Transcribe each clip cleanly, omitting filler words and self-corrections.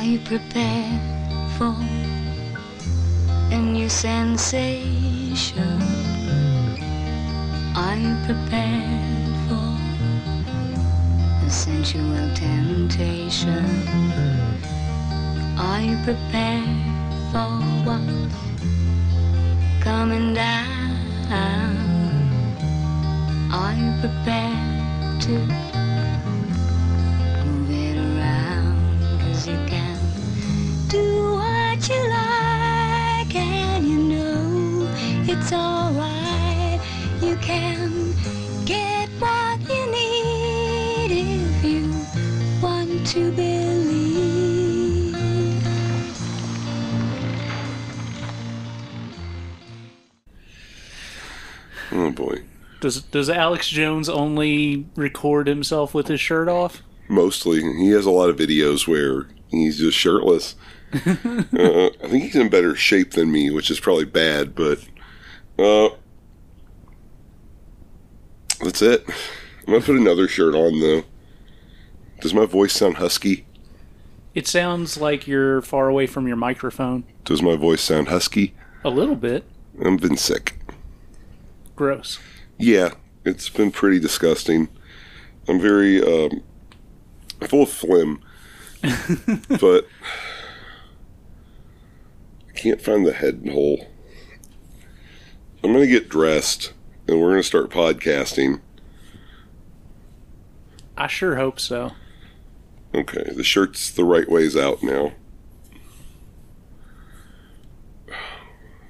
Are you prepared for a new sensation? Are you prepared for a sensual temptation? Are you prepared for what's coming down? Are you prepared to you can do what you like, and you know it's all right. You can get what you need if you want to believe. Oh boy. Does Alex Jones only record himself with his shirt off? Mostly. He has a lot of videos where he's just shirtless. I think he's in better shape than me, which is probably bad, but that's it. I'm going to put another shirt on, though. Does my voice sound husky? It sounds like you're far away from your microphone. Does my voice sound husky? A little bit. I've been sick. Gross. Yeah, it's been pretty disgusting. I'm very... full of phlegm, but I can't find the head hole. I'm going to get dressed, and we're going to start podcasting. I sure hope so. Okay, the shirt's the right ways out now.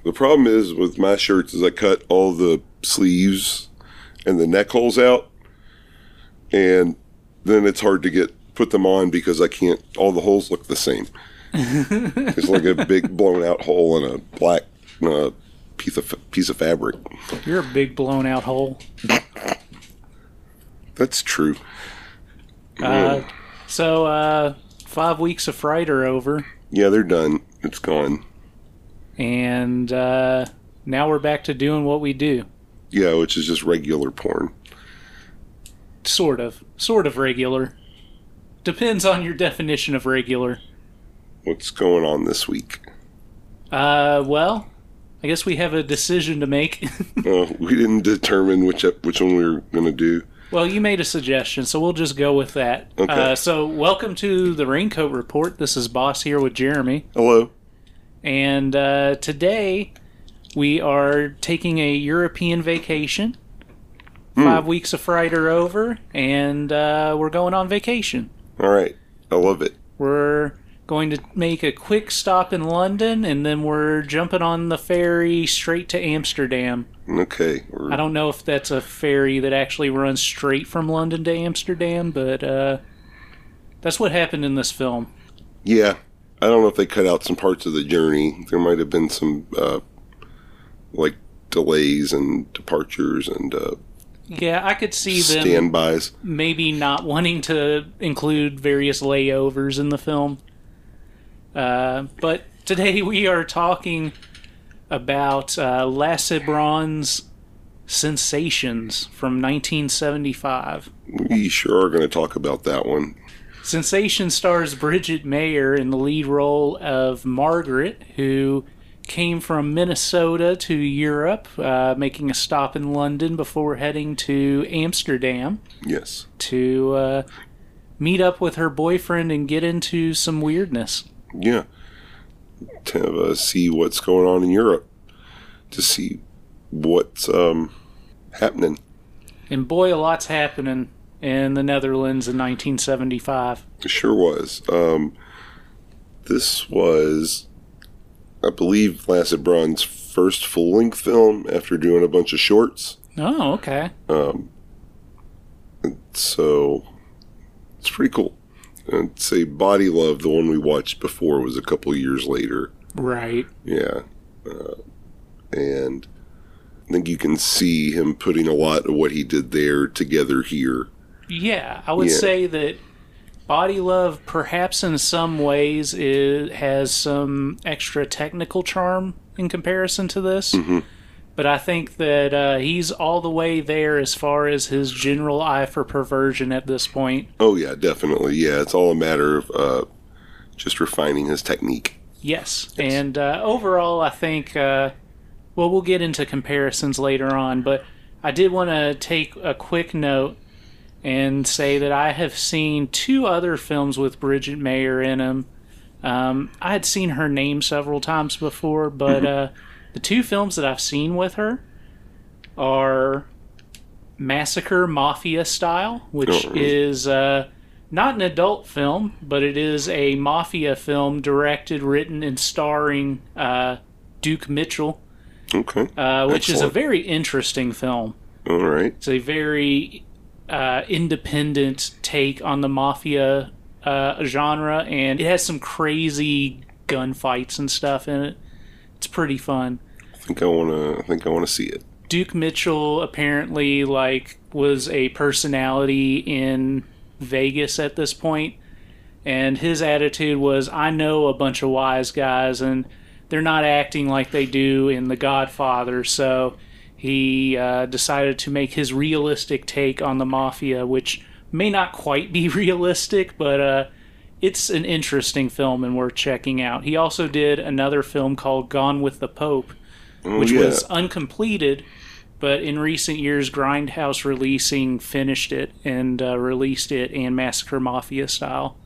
The problem is with my shirts is I cut all the sleeves and the neck holes out, and then it's hard to get put them on because I can't, all the holes look the same. It's like a big blown out hole in a black piece of fabric. You're a big blown out hole. That's true. So 5 weeks of fright are over. Yeah, they're done. It's gone. And now we're back to doing what we do. Yeah, which is just regular porn. Sort of regular. Depends on your definition of regular. What's going on this week? Well, I guess we have a decision to make. We didn't determine which one we were going to do. Well, you made a suggestion, so we'll just go with that. Okay. So, welcome to the Raincoat Report. This is Boss here with Jeremy. Hello. And today, we are taking a European vacation. 5 weeks of fright are over, and we're going on vacation. All right. I love it. We're going to make a quick stop in London, and then we're jumping on the ferry straight to Amsterdam. Okay. I don't know if that's a ferry that actually runs straight from London to Amsterdam, but that's what happened in this film. Yeah. I don't know if they cut out some parts of the journey. There might have been some, delays and departures and... Yeah, I could see them standbys. Maybe not wanting to include various layovers in the film. But today we are talking about Lasse Braun's Sensations from 1975. We sure are going to talk about that one. Sensations stars Brigitte Maier in the lead role of Margaret, who... came from Minnesota to Europe, making a stop in London before heading to Amsterdam. Yes. To meet up with her boyfriend and get into some weirdness. Yeah. To see what's going on in Europe. To see what's happening. And boy, a lot's happening in the Netherlands in 1975. It sure was. This was... I believe Lasse Braun's first full-length film after doing a bunch of shorts. Oh, okay. So, it's pretty cool. I'd say Body Love, the one we watched before, was a couple years later. Right. Yeah. And I think you can see him putting a lot of what he did there together here. Yeah, I would say that... Body Love, perhaps in some ways, it has some extra technical charm in comparison to this. Mm-hmm. But I think that he's all the way there as far as his general eye for perversion at this point. Oh, yeah, definitely. Yeah, it's all a matter of just refining his technique. Yes. And overall, I think, well, we'll get into comparisons later on, but I did want to take a quick note and say that I have seen two other films with Brigitte Maier in them. I had seen her name several times before, but the two films that I've seen with her are Massacre Mafia Style, which is not an adult film, but it is a mafia film directed, written, and starring Duke Mitchell, which is a very interesting film. All right. It's a very independent take on the mafia genre, and it has some crazy gunfights and stuff in it. It's pretty fun. I think I want to see it. Duke Mitchell apparently was a personality in Vegas at this point, and his attitude was, I know a bunch of wise guys and they're not acting like they do in The Godfather, so he decided to make his realistic take on the mafia, which may not quite be realistic, but it's an interesting film and worth checking out. He also did another film called Gone with the Pope, which was uncompleted, but in recent years, Grindhouse Releasing finished it and released it in Massacre Mafia Style.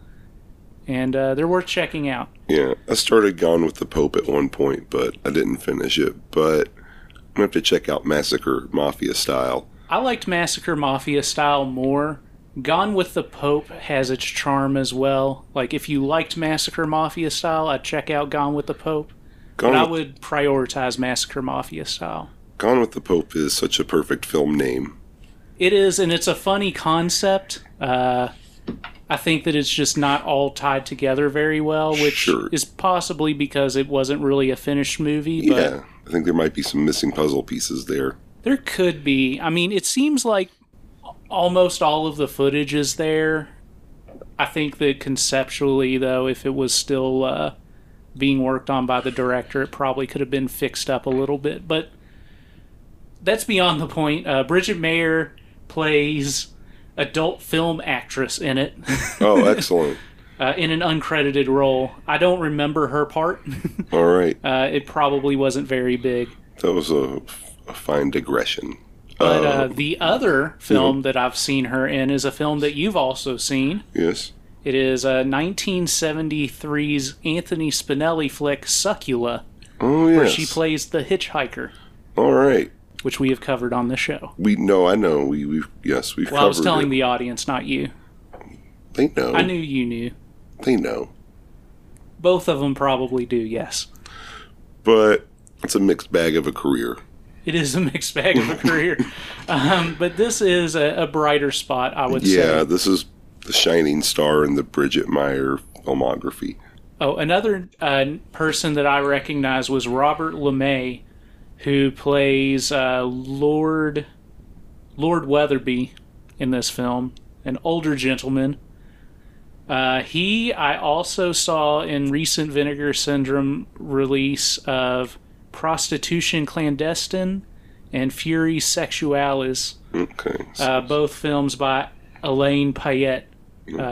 And they're worth checking out. Yeah, I started Gone with the Pope at one point, but I didn't finish it. But I'm going to have to check out Massacre Mafia Style. I liked Massacre Mafia Style more. Gone with the Pope has its charm as well. If you liked Massacre Mafia Style, I'd check out Gone with the Pope. But I would prioritize Massacre Mafia Style. Gone with the Pope is such a perfect film name. It is, and it's a funny concept. I think that it's just not all tied together very well, which is possibly because it wasn't really a finished movie. Yeah, but I think there might be some missing puzzle pieces there. There could be. I mean, it seems like almost all of the footage is there. I think that conceptually, though, if it was still being worked on by the director, it probably could have been fixed up a little bit, but that's beyond the point. Brigitte Maier plays adult film actress in it. Oh, excellent. In an uncredited role. I don't remember her part. All right. It probably wasn't very big. That was a fine digression. But the other film that I've seen her in is a film that you've also seen. Yes. It is 1973's Anthony Spinelli flick, Succula. Oh, yes. Where she plays the hitchhiker. All right. Which we have covered on the show. We've covered it. Well, I was telling the audience, not you. They know. I knew you knew. They know. Both of them probably do, yes. But it's a mixed bag of a career. It is a mixed bag of a career. But this is a brighter spot, I would say. Yeah, this is the shining star in the Brigitte Maier filmography. Oh, another person that I recognized was Robert LeMay, who plays Lord Weatherby in this film, an older gentleman. I also saw in recent Vinegar Syndrome release of Prostitution Clandestine and Fury Sexualis. Okay. Both films by Alain Payette,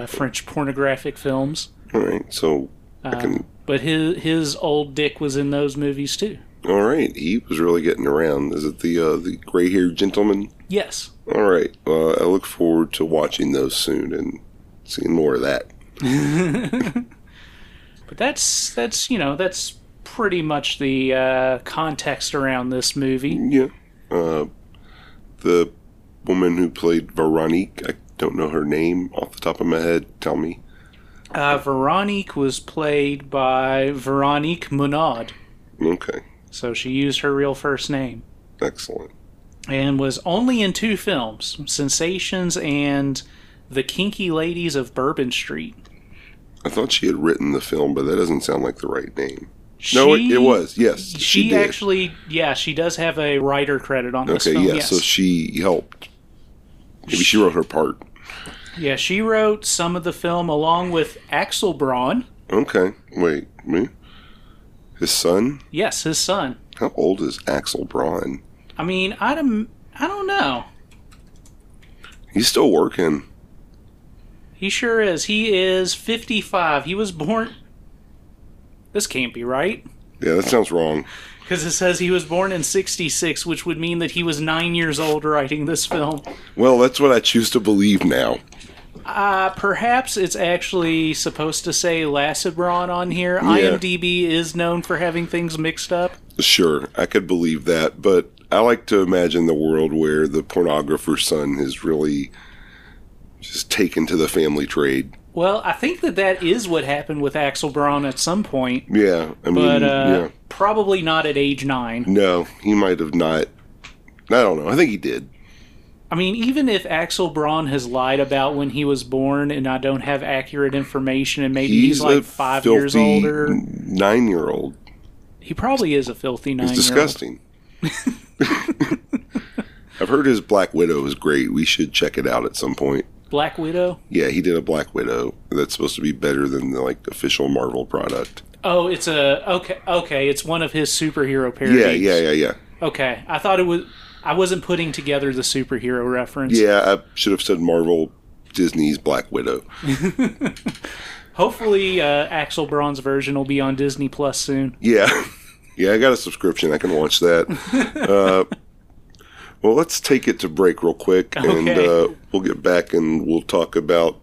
French pornographic films. All right, so but his old dick was in those movies too. All right, he was really getting around. Is it the gray-haired gentleman? Yes. All right, I look forward to watching those soon and seeing more of that. But that's pretty much the context around this movie. Yeah. The woman who played Veronique, I don't know her name off the top of my head. Tell me. Veronique was played by Veronique Monod. Okay. So she used her real first name. Excellent. And was only in two films, Sensations and The Kinky Ladies of Bourbon Street. I thought she had written the film, but that doesn't sound like the right name. No, it was. Yes, she did. Actually, yeah, she does have a writer credit on this film. Okay, yeah, yes. So she helped. Maybe she wrote her part. Yeah, she wrote some of the film along with Axel Braun. Okay, wait, me? His son? Yes, his son. How old is Axel Braun? I mean, I don't know. He's still working. He sure is. He is 55. He was born this can't be right. Yeah, that sounds wrong. Because it says he was born in 1966, which would mean that he was 9 years old writing this film. Well, that's what I choose to believe now. Perhaps it's actually supposed to say Lasse Braun on here. Yeah. IMDb is known for having things mixed up. Sure, I could believe that, but I like to imagine the world where the pornographer's son has really just taken to the family trade. Well, I think that that is what happened with Axel Braun at some point. Yeah, I mean, but yeah. Probably not at age 9. No, he might have not. I don't know. I think he did. I mean, even if Axel Braun has lied about when he was born and I don't have accurate information and maybe he's like 5 years older. 9-year-old. He probably is a filthy 9-year-old. He's disgusting. I've heard his Black Widow is great. We should check it out at some point. Black Widow? Yeah, he did a Black Widow. That's supposed to be better than the like official Marvel product. Oh, it's a... Okay, it's one of his superhero parodies. Yeah. Okay, I thought it was... I wasn't putting together the superhero reference. Yeah, I should have said Marvel, Disney's Black Widow. Hopefully, Axel Braun's version will be on Disney Plus soon. Yeah, I got a subscription. I can watch that. Well, let's take it to break real quick, and we'll get back and we'll talk about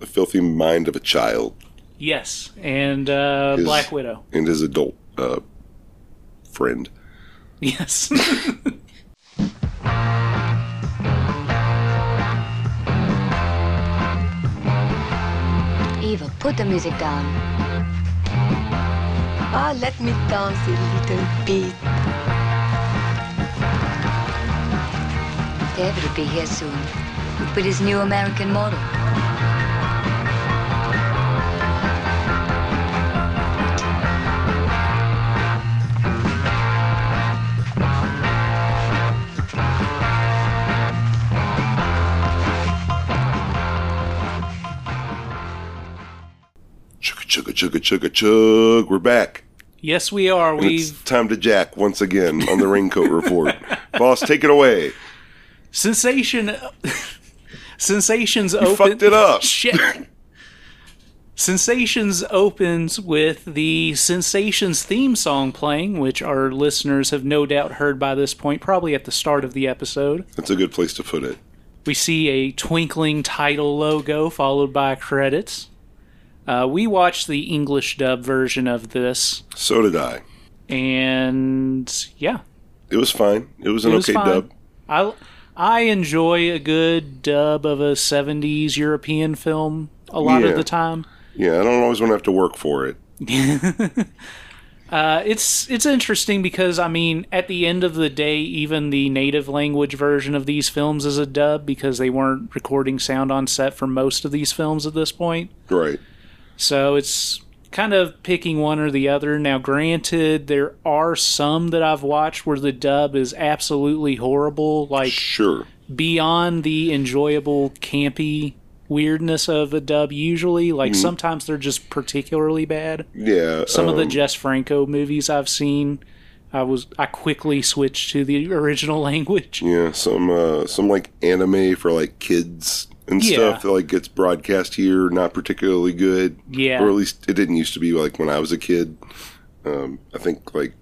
The Filthy Mind of a Child. Yes, and Black Widow. And his adult friend. Yes. Eva, put the music down. Ah, let me dance a little bit. David will be here soon with his new American model. Chugga chugga chug. We're back. Yes, we are. It's time to jack once again on the Raincoat Report. Boss, take it away. Sensations you open. Fucked it up. Shit. Sensations opens with the Sensations theme song playing, which our listeners have no doubt heard by this point, probably at the start of the episode. That's a good place to put it. We see a twinkling title logo followed by credits. We watched the English dub version of this. So did I. And, yeah. It was fine. It was an okay dub. I enjoy a good dub of a 70s European film a lot of the time. Yeah, I don't always want to have to work for it. It's interesting because, I mean, at the end of the day, even the native language version of these films is a dub because they weren't recording sound on set for most of these films at this point. Right. So it's kind of picking one or the other. Now, granted, there are some that I've watched where the dub is absolutely horrible. Like, sure. Beyond the enjoyable, campy weirdness of a dub usually. Like, sometimes they're just particularly bad. Yeah. Some of the Jess Franco movies I've seen, I quickly switched to the original language. Yeah, some like, anime for, like, kids and stuff that like gets broadcast here, not particularly good. Yeah. Or at least it didn't used to be like when I was a kid. I think like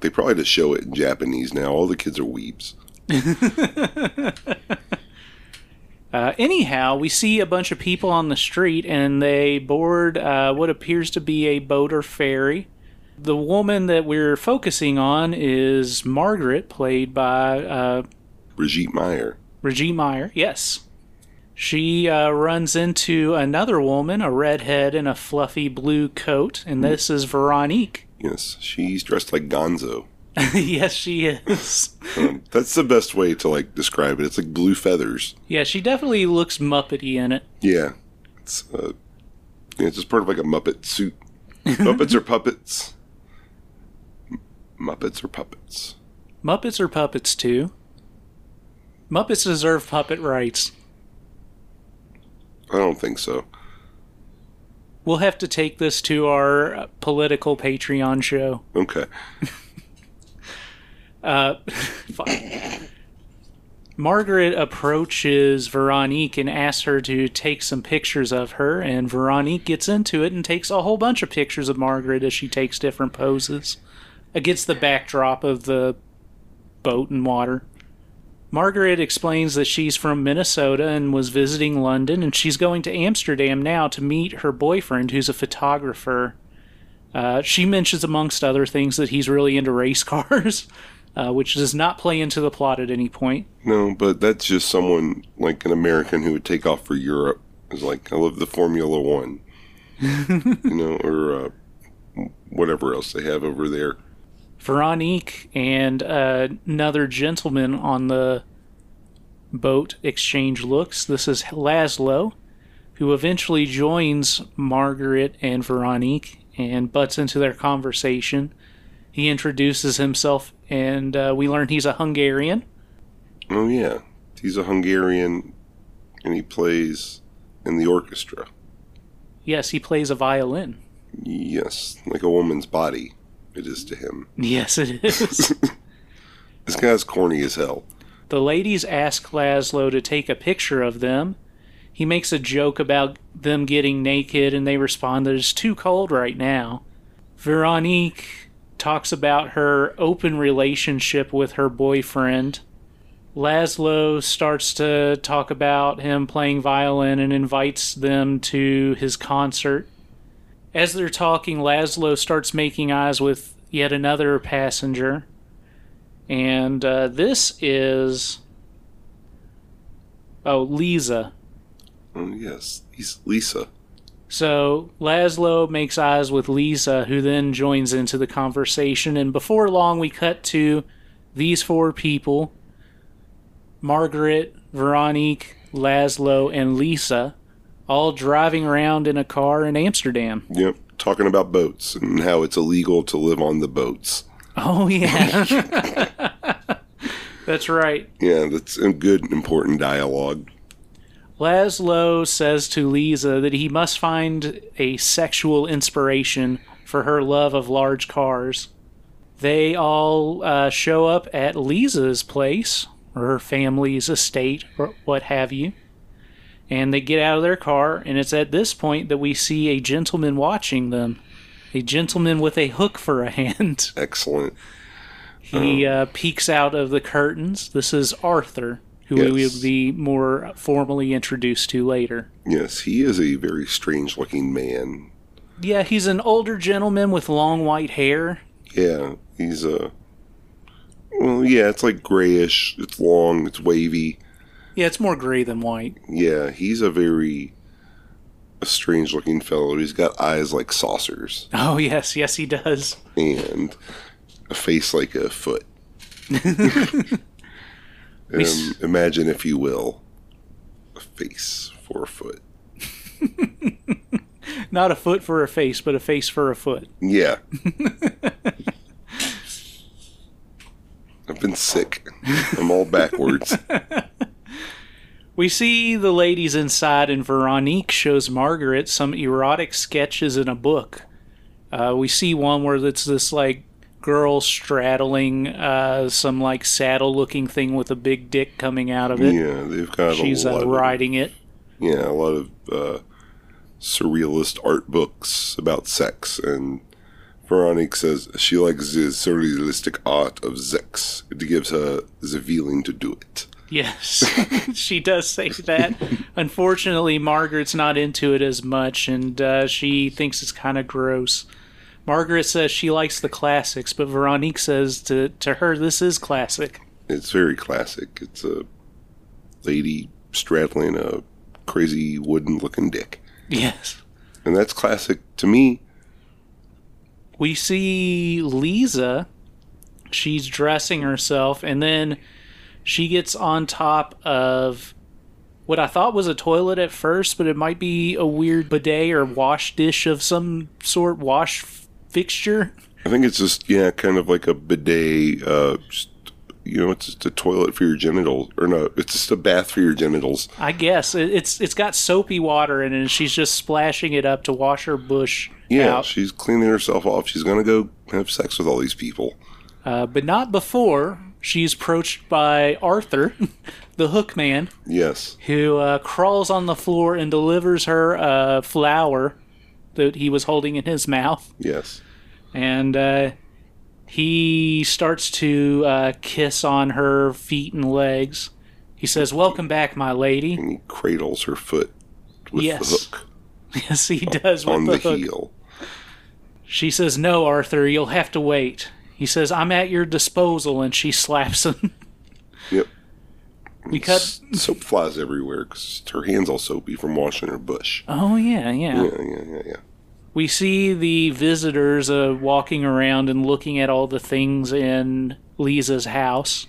they probably just show it in Japanese now. All the kids are weebs. Anyhow, we see a bunch of people on the street and they board what appears to be a boat or ferry. The woman that we're focusing on is Margaret, played by... Brigitte Maier. Brigitte Maier, yes. She runs into another woman, a redhead in a fluffy blue coat, and this is Veronique. Yes, she's dressed like Gonzo. Yes, she is. That's the best way to like describe it. It's like blue feathers. Yeah, she definitely looks Muppety in it. Yeah, it's just part of like a Muppet suit. Muppets or puppets? Muppets or puppets? Muppets or puppets too? Muppets deserve puppet rights. I don't think so. We'll have to take this to our political Patreon show. Okay. Fuck. Margaret approaches Veronique and asks her to take some pictures of her, and Veronique gets into it and takes a whole bunch of pictures of Margaret as she takes different poses against the backdrop of the boat and water. Margaret explains that she's from Minnesota and was visiting London, and she's going to Amsterdam now to meet her boyfriend, who's a photographer. She mentions, amongst other things, that he's really into race cars, which does not play into the plot at any point. No, but that's just someone like an American who would take off for Europe. It's like, I love the Formula One, you know, or whatever else they have over there. Veronique and another gentleman on the boat exchange looks. This is Laszlo, who eventually joins Margaret and Veronique and butts into their conversation. He introduces himself, and we learn he's a Hungarian. Oh, yeah. He's a Hungarian, and he plays in the orchestra. Yes, he plays a violin. Yes, like a woman's body, it is to him. Yes, it is. This guy's corny as hell. The ladies ask Laszlo to take a picture of them. He makes a joke about them getting naked, and they respond that it's too cold right now. Veronique talks about her open relationship with her boyfriend. Laszlo starts to talk about him playing violin and invites them to his concert. As they're talking, Laszlo starts making eyes with yet another passenger. And this is... oh, Lisa. Oh, yes, he's Lisa. So Laszlo makes eyes with Lisa, who then joins into the conversation. And before long, we cut to these four people: Margaret, Veronique, Laszlo, and Lisa, all driving around in a car in Amsterdam. Yep, talking about boats and how it's illegal to live on the boats. Oh, yeah. That's right. Yeah, that's a good, important dialogue. Laszlo says to Lisa that he must find a sexual inspiration for her love of large cars. They all show up at Lisa's place, or her family's estate, or what have you. And they get out of their car, and it's at this point that we see a gentleman watching them. A gentleman with a hook for a hand. Excellent. He peeks out of the curtains. This is Arthur, who yes. we will be more formally introduced to later. Yes, he is a very strange-looking man. Yeah, he's an older gentleman with long white hair. Yeah, he's a... well, yeah, it's like grayish. It's long, it's wavy. Yeah, it's more gray than white. Yeah, he's a very strange-looking fellow. He's got eyes like saucers. Oh, yes. Yes, he does. And a face like a foot. Imagine, if you will, a face for a foot. Not a foot for a face, but a face for a foot. Yeah. I've been sick. I'm all backwards. We see the ladies inside, and Veronique shows Margaret some erotic sketches in a book. We see one where it's this, like, girl straddling some, like, saddle-looking thing with a big dick coming out of it. Yeah, they've got a lot. She's riding it. Yeah, a lot of surrealist art books about sex, and Veronique says she likes the surrealistic art of sex. It gives her the feeling to do it. Yes, she does say that. Unfortunately, Margaret's not into it as much, and she thinks it's kind of gross. Margaret says she likes the classics, but Veronique says to her, this is classic. It's very classic. It's a lady straddling a crazy wooden-looking dick. Yes. And that's classic to me. We see Lisa. She's dressing herself, and then she gets on top of what I thought was a toilet at first, but it might be a weird bidet or wash dish of some sort, wash fixture. I think it's just, yeah, kind of like a bidet, just, you know, it's just a toilet for your genitals. Or no, it's just a bath for your genitals. I guess. It's got soapy water in it, and she's just splashing it up to wash her bush out. She's cleaning herself off. She's going to go have sex with all these people. But not before she's approached by Arthur, the hook man. Yes. Who crawls on the floor and delivers her a flower that he was holding in his mouth. Yes. And he starts to kiss on her feet and legs. He says, "Welcome back, my lady." And he cradles her foot with the hook. Yes, he does with the hook. On the heel. She says, "No, Arthur, you'll have to wait." He says, "I'm at your disposal," and she slaps him. Yep. Because soap flies everywhere because her hands all soapy from washing her bush. Oh, yeah. We see the visitors walking around and looking at all the things in Lisa's house.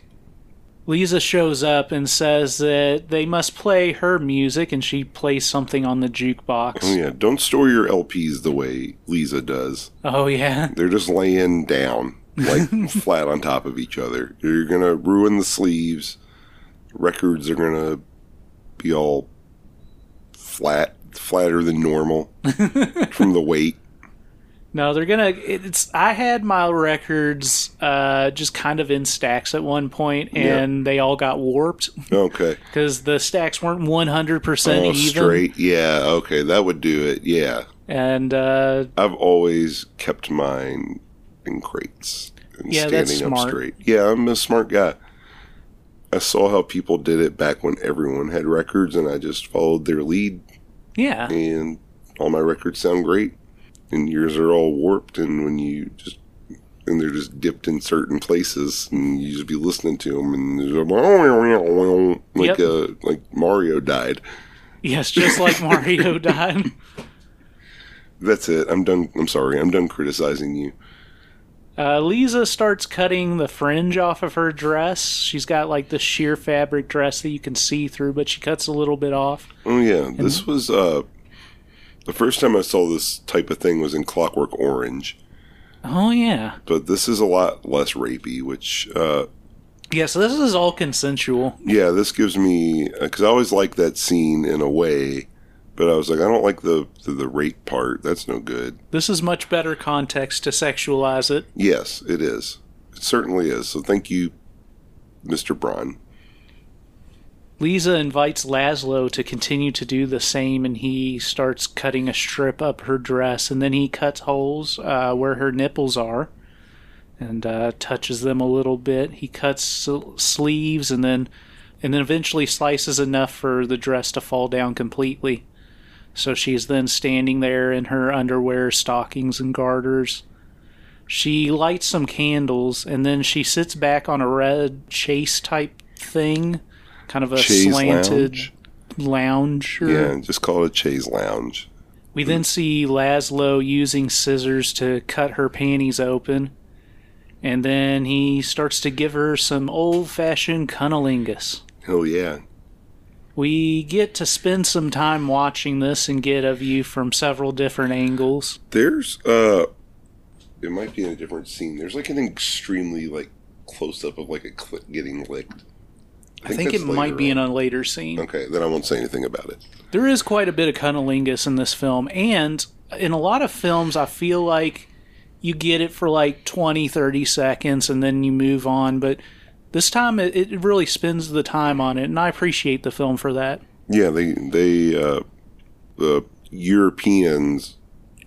Lisa shows up and says that they must play her music, and she plays something on the jukebox. Oh, yeah. Don't store your LPs the way Lisa does. Oh, yeah. They're just laying down, like flat on top of each other. You're going to ruin the sleeves. Records are going to be all flatter than normal from the weight. No, they're gonna. I had my records just kind of in stacks at one point, and they all got warped. Okay. Because the stacks weren't 100% even. Straight. Yeah. Okay, that would do it. Yeah. And I've always kept mine in crates. And that's up smart. Straight. Yeah, I'm a smart guy. I saw how people did it back when everyone had records, and I just followed their lead. Yeah. And all my records sound great. And yours are all warped, and they're just dipped in certain places, and you just be listening to them, and there's like Mario died. Yes, just like Mario died. That's it. I'm done. I'm sorry. I'm done criticizing you. Lisa starts cutting the fringe off of her dress. She's got like the sheer fabric dress that you can see through, but she cuts a little bit off. Oh yeah, this was the first time I saw this type of thing was in Clockwork Orange. Oh, yeah. But this is a lot less rapey, which... so this is all consensual. Yeah, this gives me... Because I always liked that scene in a way, but I was like, I don't like the rape part. That's no good. This is much better context to sexualize it. Yes, it is. It certainly is. So thank you, Mr. Braun. Lisa invites Laszlo to continue to do the same, and he starts cutting a strip up her dress, and then he cuts holes where her nipples are and touches them a little bit. He cuts sleeves and then eventually slices enough for the dress to fall down completely. So she's then standing there in her underwear, stockings, and garters. She lights some candles, and then she sits back on a red chase-type thing. Kind of a chaise slanted lounge. Yeah, just call it a chaise lounge. We then see Laszlo using scissors to cut her panties open. And then he starts to give her some old-fashioned cunnilingus. Oh, yeah. We get to spend some time watching this and get a view from several different angles. There's, it might be in a different scene. There's, like, an extremely, like, close-up of, like, a clit getting licked. I think it might be in a later scene. Okay, then I won't say anything about it. There is quite a bit of cunnilingus in this film, and in a lot of films, I feel like you get it for like 20, 30 seconds, and then you move on, but this time it really spends the time on it, and I appreciate the film for that. Yeah, they the Europeans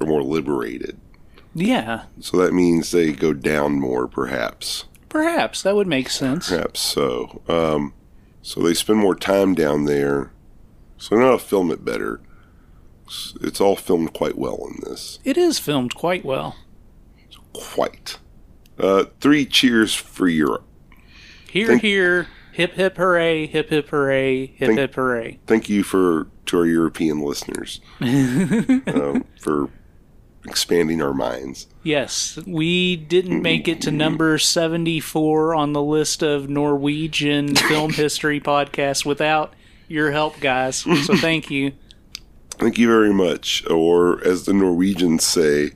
are more liberated. Yeah. So that means they go down more, perhaps. Perhaps. That would make sense. Perhaps so. So they spend more time down there, so they're not to film it better. It's all filmed quite well in this. It is filmed quite well. Quite. 3 cheers for Europe. Hear, hear, hip, hip, hooray, hip, hip, hooray, hip, hip, hooray. Thank you to our European listeners for expanding our minds. Yes, we didn't make it to number 74 on the list of Norwegian film history podcasts without your help, guys. So thank you. Thank you very much. Or as the Norwegians say,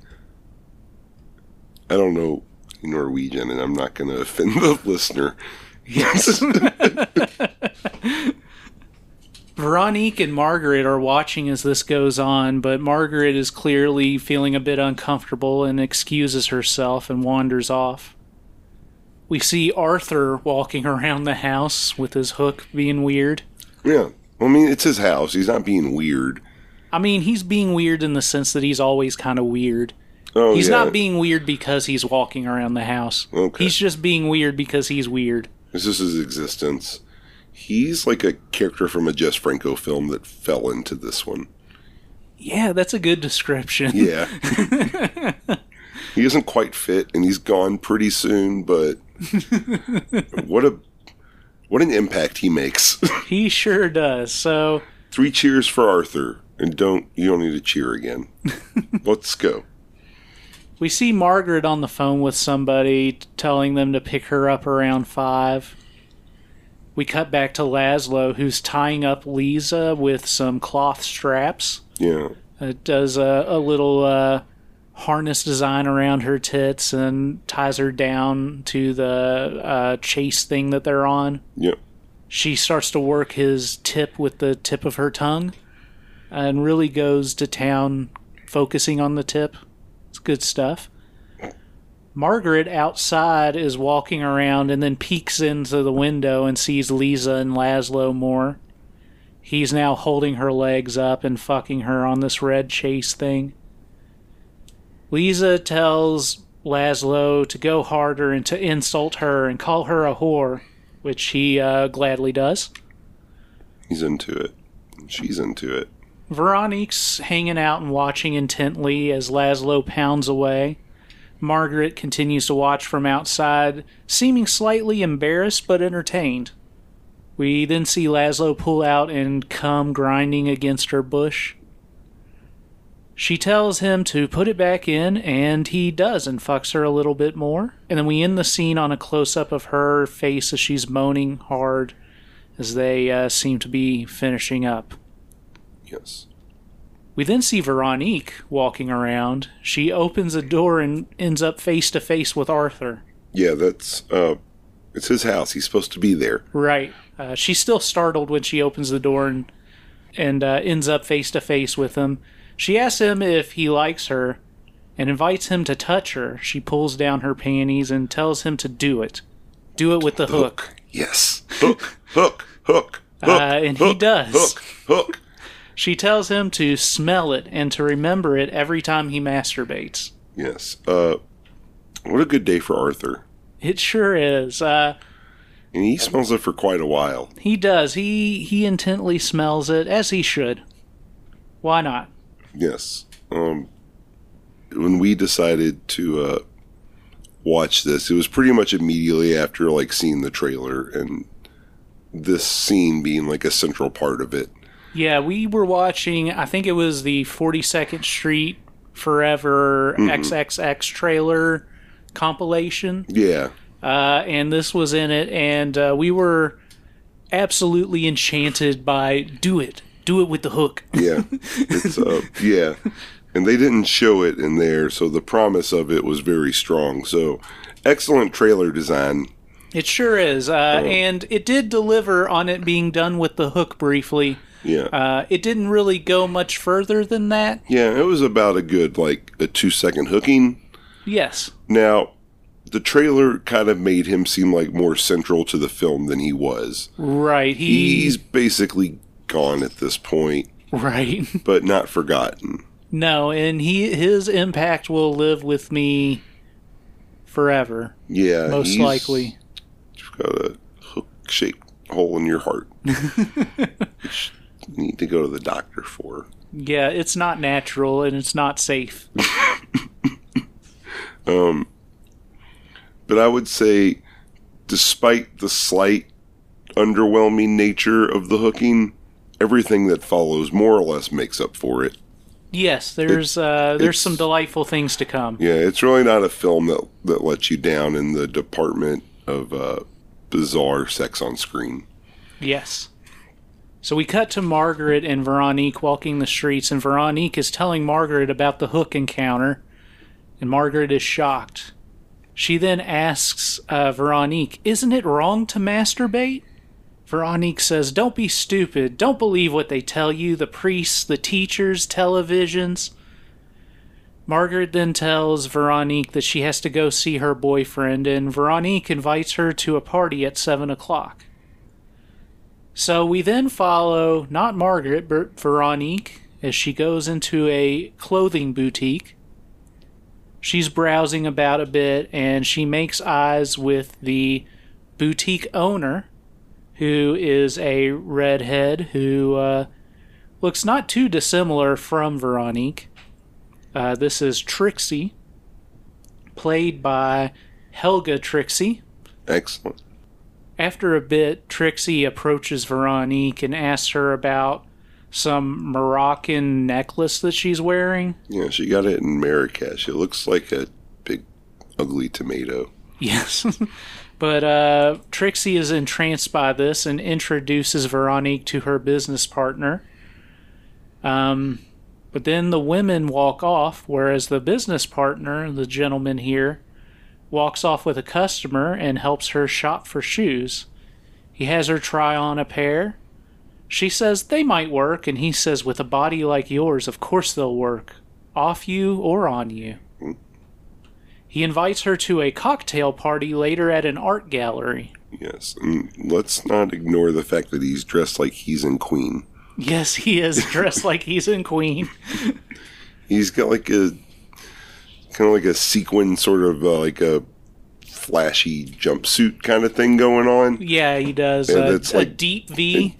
I don't know Norwegian, and I'm not going to offend the listener. Yes. Veronique and Margaret are watching as this goes on, but Margaret is clearly feeling a bit uncomfortable and excuses herself and wanders off. we see Arthur walking around the house with his hook being weird. Yeah. Well, I mean, it's his house. He's not being weird. I mean, he's being weird in the sense that he's always kind of weird. Oh, he's not being weird because he's walking around the house. Okay. He's just being weird because he's weird. This is his existence. He's like a character from a Jess Franco film that fell into this one. Yeah, that's a good description. Yeah. He doesn't quite fit, and he's gone pretty soon, but what an impact he makes. He sure does. So 3 cheers for Arthur, and you don't need to cheer again. Let's go. We see Margaret on the phone with somebody telling them to pick her up around 5. We cut back to Laszlo, who's tying up Lisa with some cloth straps. Yeah. Does a little harness design around her tits and ties her down to the chase thing that they're on. Yep. She starts to work his tip with the tip of her tongue and really goes to town focusing on the tip. It's good stuff. Margaret outside is walking around and then peeks into the window and sees Lisa and Laszlo more. He's now holding her legs up and fucking her on this red chase thing. Lisa tells Laszlo to go harder and to insult her and call her a whore, which he gladly does. He's into it. She's into it. Veronique's hanging out and watching intently as Laszlo pounds away. Margaret continues to watch from outside, seeming slightly embarrassed but entertained. We then see Laszlo pull out and come grinding against her bush. She tells him to put it back in, and he does, and fucks her a little bit more. And then we end the scene on a close-up of her face as she's moaning hard as they seem to be finishing up. Yes. We then see Veronique walking around. She opens a door and ends up face-to-face with Arthur. Yeah, that's... it's his house. He's supposed to be there. Right. She's still startled when she opens the door and ends up face-to-face with him. She asks him if he likes her and invites him to touch her. She pulls down her panties and tells him to do it. Do it with the hook. Yes. Hook, hook, hook, hook. And hook, he does. Hook, hook. She tells him to smell it and to remember it every time he masturbates. Yes. What a good day for Arthur. It sure is. And he smells it for quite a while. He does. He intently smells it, as he should. Why not? Yes. When we decided to watch this, it was pretty much immediately after like seeing the trailer and this scene being like a central part of it. Yeah, we were watching, I think it was the 42nd Street Forever XXX trailer compilation. Yeah. And this was in it, and we were absolutely enchanted by do it. Do it with the hook. Yeah. It's yeah. And they didn't show it in there, so the promise of it was very strong. So, excellent trailer design. It sure is. And it did deliver on it being done with the hook briefly. Yeah. It didn't really go much further than that. Yeah, it was about a good, like, a 2-second hooking. Yes. Now, the trailer kind of made him seem like more central to the film than he was. Right. He's basically... gone at this point. Right. But not forgotten. No, and his impact will live with me forever. Yeah. Most likely. You've got a hook-shaped hole in your heart. Which you need to go to the doctor for. Yeah, it's not natural and it's not safe. But I would say, despite the slight underwhelming nature of the hooking, everything that follows more or less makes up for it. Yes, there's some delightful things to come. Yeah, it's really not a film that lets you down in the department of bizarre sex on screen. Yes. So we cut to Margaret and Veronique walking the streets, and Veronique is telling Margaret about the hook encounter, and Margaret is shocked. She then asks Veronique, isn't it wrong to masturbate? Veronique says, don't be stupid. Don't believe what they tell you. The priests, the teachers, televisions. Margaret then tells Veronique that she has to go see her boyfriend, and Veronique invites her to a party at 7 o'clock. So we then follow, not Margaret, but Veronique, as she goes into a clothing boutique. She's browsing about a bit, and she makes eyes with the boutique owner, who is a redhead who looks not too dissimilar from Veronique. This is Trixie, played by Helga Trixie. Excellent. After a bit, Trixie approaches Veronique and asks her about some Moroccan necklace that she's wearing. Yeah, she got it in Marrakesh. It looks like a big, ugly tomato. Yes. But Trixie is entranced by this and introduces Veronique to her business partner. But then the women walk off, whereas the business partner, the gentleman here, walks off with a customer and helps her shop for shoes. He has her try on a pair. She says they might work, and he says, with a body like yours, of course they'll work. Off you or on you. He invites her to a cocktail party later at an art gallery. Yes, and let's not ignore the fact that he's dressed like he's in Queen. Yes, he is dressed like he's in Queen. He's got like a kind of like a sequin sort of like a flashy jumpsuit kind of thing going on. Yeah, he does. And it's like a deep V,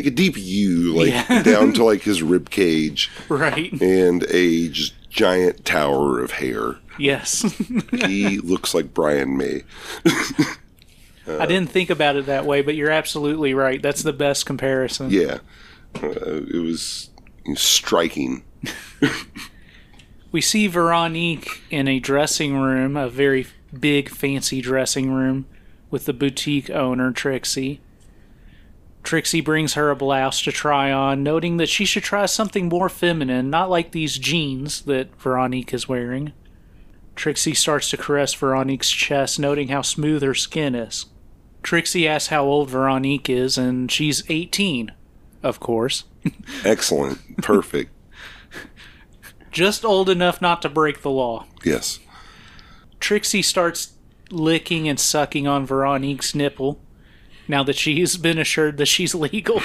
a deep U, like down to like his rib cage, right? And a just giant tower of hair. Yes, he looks like Brian May. I didn't think about it that way, but you're absolutely right. That's the best comparison. Yeah. It was striking. We see Veronique in a dressing room, a very big, fancy dressing room, with the boutique owner, Trixie. Trixie brings her a blouse to try on, noting that she should try something more feminine, not like these jeans that Veronique is wearing. Trixie starts to caress Veronique's chest, noting how smooth her skin is. Trixie asks how old Veronique is, and she's 18, of course. Excellent. Perfect. Just old enough not to break the law. Yes. Trixie starts licking and sucking on Veronique's nipple, now that she's been assured that she's legal.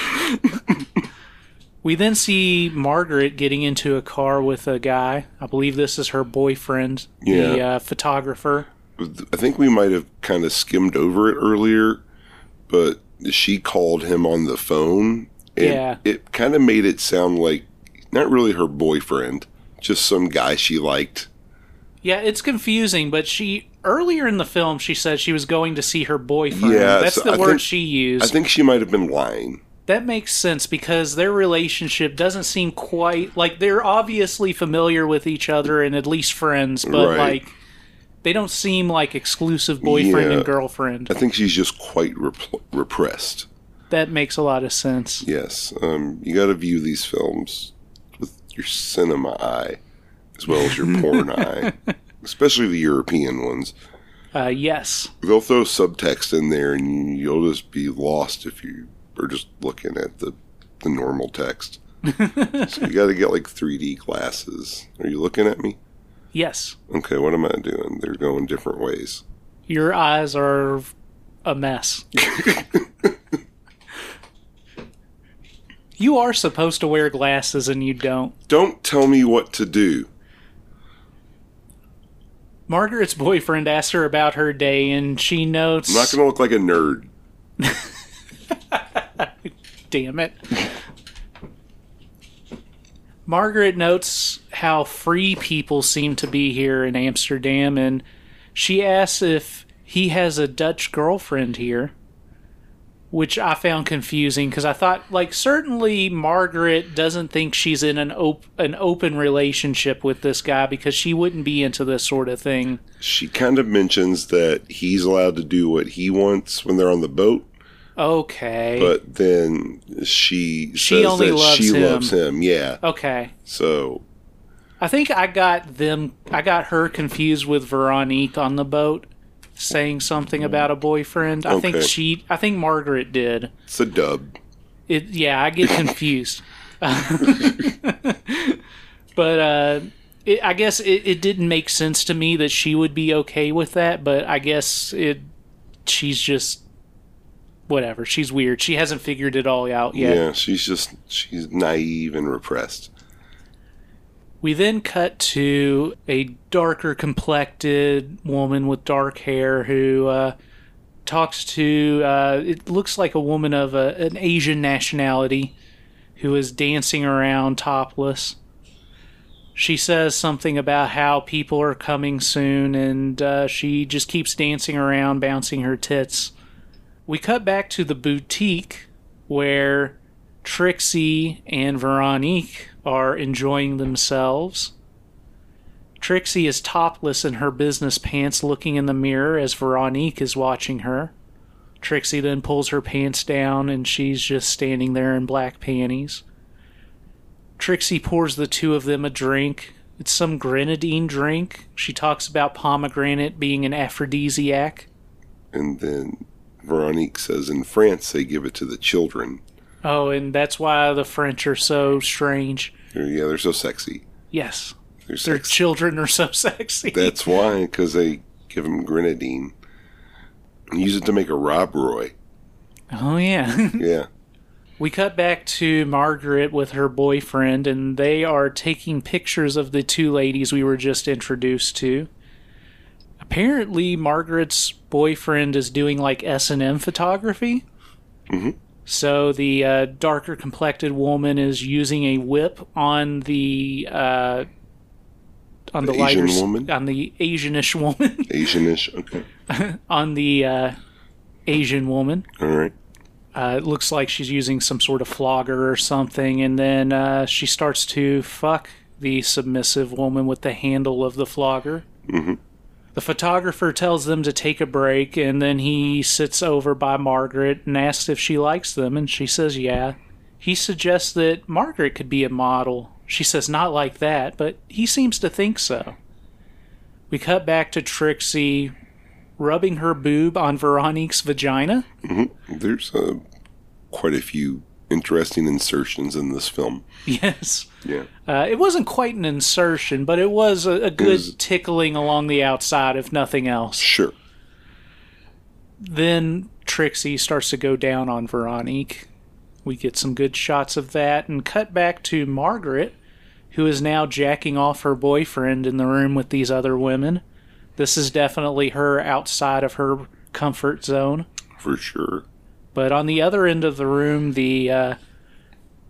We then see Margaret getting into a car with a guy. I believe this is her boyfriend, the photographer. I think we might have kind of skimmed over it earlier, but she called him on the phone. And it kind of made it sound like not really her boyfriend, just some guy she liked. Yeah, it's confusing, but she... Earlier in the film, she said she was going to see her boyfriend. Yeah, that's the word she used. I think she might have been lying. That makes sense, because their relationship doesn't seem quite... Like, they're obviously familiar with each other and at least friends, but, like, they don't seem like exclusive boyfriend and girlfriend. I think she's just quite repressed. That makes a lot of sense. Yes. You got to view these films with your cinema eye, as well as your porn eye. Especially the European ones. Yes. They'll throw subtext in there, and you'll just be lost if you... Or just looking at the normal text. So you got to get like 3D glasses. Are you looking at me? Yes. Okay, what am I doing? They're going different ways. Your eyes are a mess. You are supposed to wear glasses and you don't. Don't tell me what to do. Margaret's boyfriend asks her about her day, and she notes... I'm not going to look like a nerd. Damn it. Margaret notes how free people seem to be here in Amsterdam, and she asks if he has a Dutch girlfriend here, which I found confusing because I thought, like, certainly Margaret doesn't think she's in an open relationship with this guy because she wouldn't be into this sort of thing. She kind of mentions that he's allowed to do what he wants when they're on the boat. Okay. But then she says only that loves him. Yeah. Okay. So I think I got her confused with Veronique on the boat saying something about a boyfriend. Okay. I think Margaret did. It's a dub. I get confused. But I guess it didn't make sense to me that she would be okay with that, but I guess she's just whatever. She's weird. She hasn't figured it all out yet. Yeah, she's naive and repressed. We then cut to a darker complected woman with dark hair who talks to, it looks like a woman of an Asian nationality who is dancing around topless. She says something about how people are coming soon, and she just keeps dancing around, bouncing her tits. We cut back to the boutique where Trixie and Veronique are enjoying themselves. Trixie is topless in her business pants, looking in the mirror as Veronique is watching her. Trixie then pulls her pants down, and she's just standing there in black panties. Trixie pours the two of them a drink. It's some grenadine drink. She talks about pomegranate being an aphrodisiac. And then Veronique says in France they give it to the children. Oh, and that's why the French are so strange. Yeah, they're so sexy. Yes. Their children are so sexy. That's why, because they give them grenadine. And use it to make a Rob Roy. Oh, yeah. Yeah. We cut back to Margaret with her boyfriend, and they are taking pictures of the two ladies we were just introduced to. Apparently, Margaret's boyfriend is doing, like, S&M photography. Mm-hmm. So the darker-complected woman is using a whip on the lighter Asian woman? On the Asian-ish woman. Asian-ish, okay. On the Asian woman. All right. It looks like she's using some sort of flogger or something, and then she starts to fuck the submissive woman with the handle of the flogger. Mm-hmm. The photographer tells them to take a break, and then he sits over by Margaret and asks if she likes them, and she says yeah. He suggests that Margaret could be a model. She says not like that, but he seems to think so. We cut back to Trixie rubbing her boob on Veronique's vagina. Mm-hmm. There's quite a few interesting insertions in this film. Yes. Yeah. It wasn't quite an insertion, but it was a good tickling along the outside, if nothing else. Sure. Then Trixie starts to go down on Veronique. We get some good shots of that, and cut back to Margaret, who is now jacking off her boyfriend in the room with these other women. This is definitely her outside of her comfort zone. For sure. But on the other end of the room, the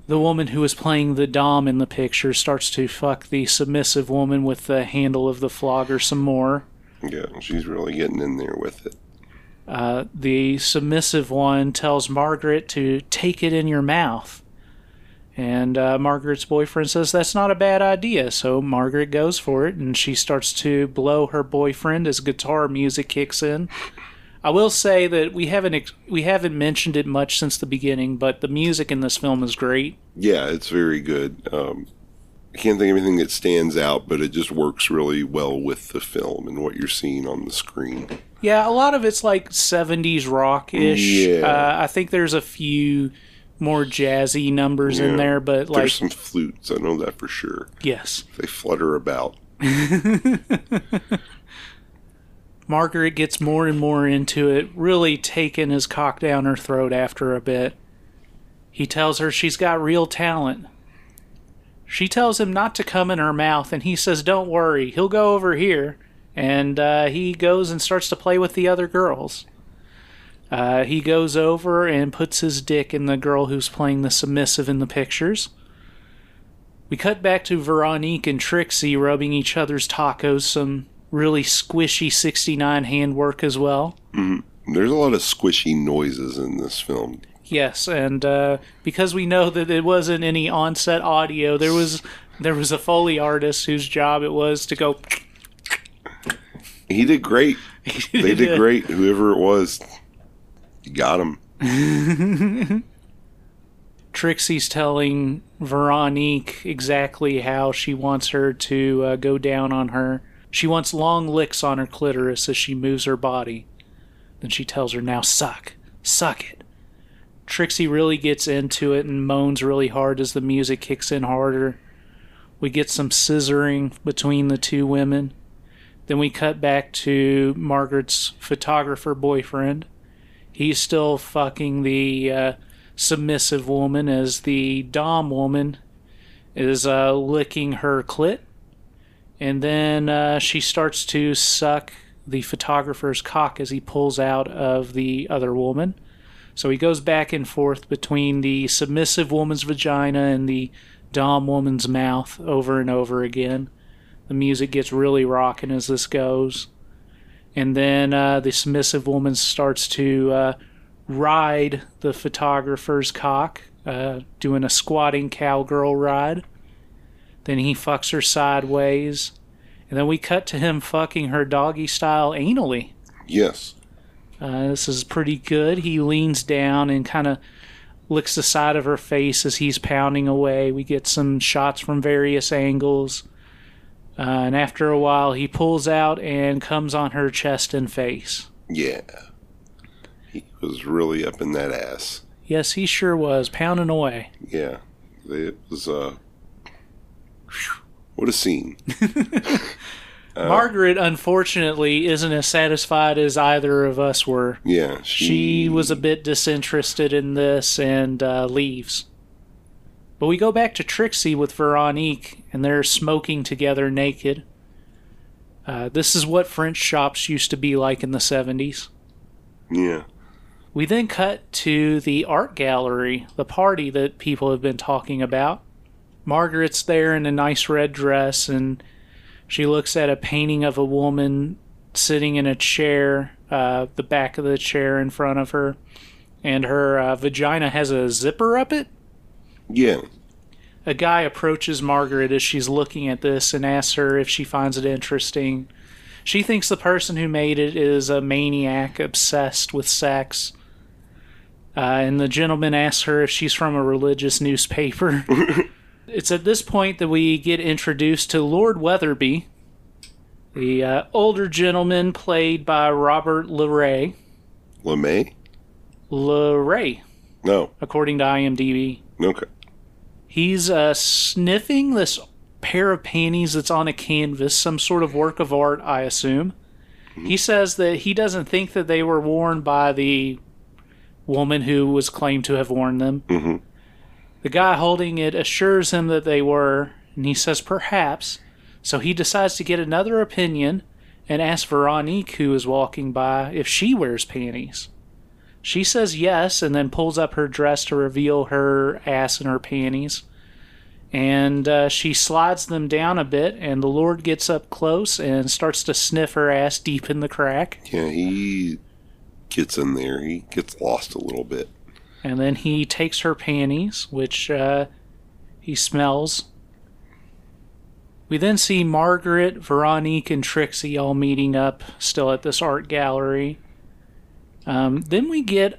woman who is playing the dom in the picture starts to fuck the submissive woman with the handle of the flogger some more. Yeah, she's really getting in there with it. The submissive one tells Margaret to take it in your mouth. And Margaret's boyfriend says that's not a bad idea, so Margaret goes for it, and she starts to blow her boyfriend as guitar music kicks in. I will say that we haven't mentioned it much since the beginning, but the music in this film is great. Yeah, it's very good. I can't think of anything that stands out, but it just works really well with the film and what you're seeing on the screen. Yeah, a lot of it's like 70s rock-ish. Yeah. I think there's a few more jazzy numbers in there, but like there's some flutes, I know that for sure. Yes. They flutter about. Margaret gets more and more into it, really taking his cock down her throat after a bit. He tells her she's got real talent. She tells him not to come in her mouth, and he says, don't worry, he'll go over here. And he goes and starts to play with the other girls. He goes over and puts his dick in the girl who's playing the submissive in the pictures. We cut back to Veronique and Trixie rubbing each other's tacos, some really squishy 69 hand work as well. Mm-hmm. There's a lot of squishy noises in this film. Yes, and because we know that it wasn't any on-set audio, there was a Foley artist whose job it was to go... He did great. They did great. Whoever it was... Got him. Trixie's telling Veronique exactly how she wants her to go down on her. She wants long licks on her clitoris as she moves her body. Then she tells her, now suck. Suck it. Trixie really gets into it and moans really hard as the music kicks in harder. We get some scissoring between the two women. Then we cut back to Margaret's photographer boyfriend. He's still fucking the submissive woman as the dom woman is licking her clit. And then she starts to suck the photographer's cock as he pulls out of the other woman. So he goes back and forth between the submissive woman's vagina and the dom woman's mouth over and over again. The music gets really rocking as this goes. And then the submissive woman starts to ride the photographer's cock, doing a squatting cowgirl ride. Then he fucks her sideways. And then we cut to him fucking her doggy style anally. Yes. This is pretty good. He leans down and kind of licks the side of her face as he's pounding away. We get some shots from various angles. And after a while, he pulls out and comes on her chest and face. Yeah. He was really up in that ass. Yes, he sure was. Pounding away. Yeah. It was, what a scene. Margaret, unfortunately, isn't as satisfied as either of us were. Yeah. She was a bit disinterested in this and leaves. But we go back to Trixie with Veronique, and they're smoking together naked. This is what French shops used to be like in the 70s. Yeah. We then cut to the art gallery, the party that people have been talking about. Margaret's there in a nice red dress, and she looks at a painting of a woman sitting in a chair, the back of the chair in front of her, and her vagina has a zipper up it. Yeah. A guy approaches Margaret as she's looking at this and asks her if she finds it interesting. She thinks the person who made it is a maniac obsessed with sex. And the gentleman asks her if she's from a religious newspaper. It's at this point that we get introduced to Lord Weatherby, the older gentleman played by Robert LeMay. LeMay? LeMay. No. According to IMDb. Okay. He's sniffing this pair of panties that's on a canvas, some sort of work of art, I assume. Mm-hmm. He says that he doesn't think that they were worn by the woman who was claimed to have worn them. Mm-hmm. The guy holding it assures him that they were, and he says perhaps. So he decides to get another opinion and asks Veronique, who is walking by, if she wears panties. She says yes, and then pulls up her dress to reveal her ass and her panties. And she slides them down a bit, and the Lord gets up close and starts to sniff her ass deep in the crack. Yeah, he gets in there. He gets lost a little bit. And then he takes her panties, which he smells. We then see Margaret, Veronique, and Trixie all meeting up still at this art gallery. Then we get,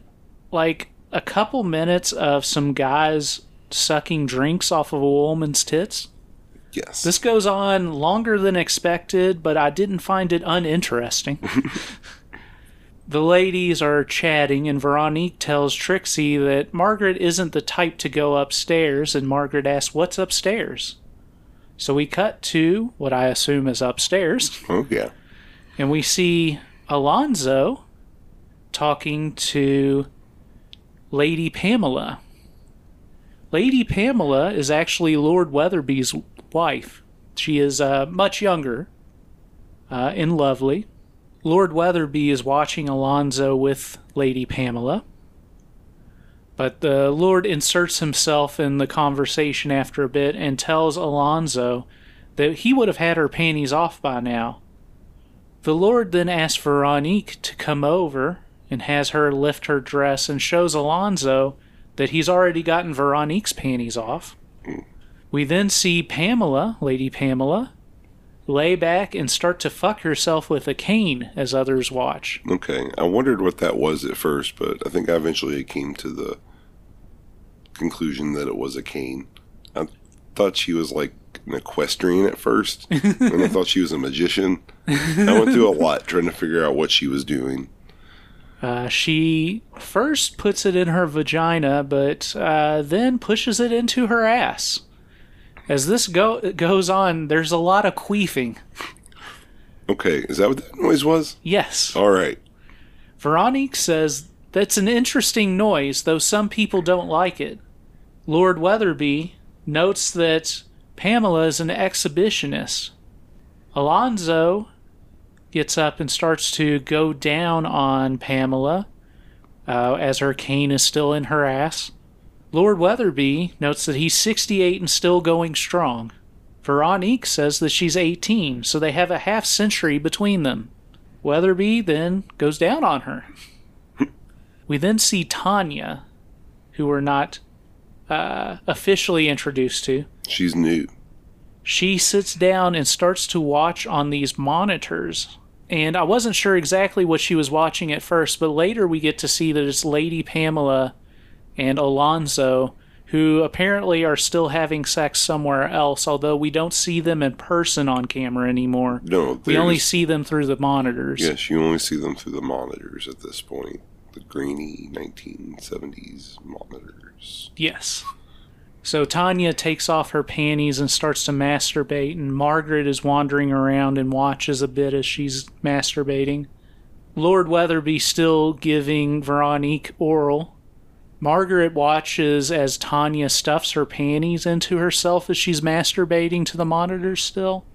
like, a couple minutes of some guys sucking drinks off of a woman's tits. Yes. This goes on longer than expected, but I didn't find it uninteresting. The ladies are chatting, and Veronique tells Trixie that Margaret isn't the type to go upstairs, and Margaret asks, what's upstairs? So we cut to what I assume is upstairs. Oh, yeah. And we see Alonzo talking to Lady Pamela. Lady Pamela is actually Lord Weatherby's wife. She is much younger and lovely. Lord Weatherby is watching Alonzo with Lady Pamela. But the Lord inserts himself in the conversation after a bit and tells Alonzo that he would have had her panties off by now. The Lord then asks Veronique to come over and has her lift her dress and shows Alonzo that he's already gotten Veronique's panties off. We then see Pamela, Lady Pamela, lay back and start to fuck herself with a cane as others watch. Okay, I wondered what that was at first, but I think I eventually came to the conclusion that it was a cane. I thought she was like an equestrian at first, and I thought she was a magician. I went through a lot trying to figure out what she was doing. She first puts it in her vagina, but then pushes it into her ass. As this goes on, there's a lot of queefing. Okay, is that what that noise was? Yes. All right. Veronique says, that's an interesting noise, though some people don't like it. Lord Weatherby notes that Pamela is an exhibitionist. Alonzo gets up and starts to go down on Pamela as her cane is still in her ass. Lord Weatherby notes that he's 68 and still going strong. Veronique says that she's 18, so they have a half century between them. Weatherby then goes down on her. We then see Tanya, who we're not officially introduced to. She's new. She sits down and starts to watch on these monitors. And I wasn't sure exactly what she was watching at first, but later we get to see that it's Lady Pamela and Alonzo, who apparently are still having sex somewhere else, although we don't see them in person on camera anymore. No. We only see them through the monitors. Yes, you only see them through the monitors at this point. The grainy 1970s monitors. Yes. So Tanya takes off her panties and starts to masturbate, and Margaret is wandering around and watches a bit as she's masturbating. Lord Weatherby still giving Veronique oral. Margaret watches as Tanya stuffs her panties into herself as she's masturbating to the monitor still.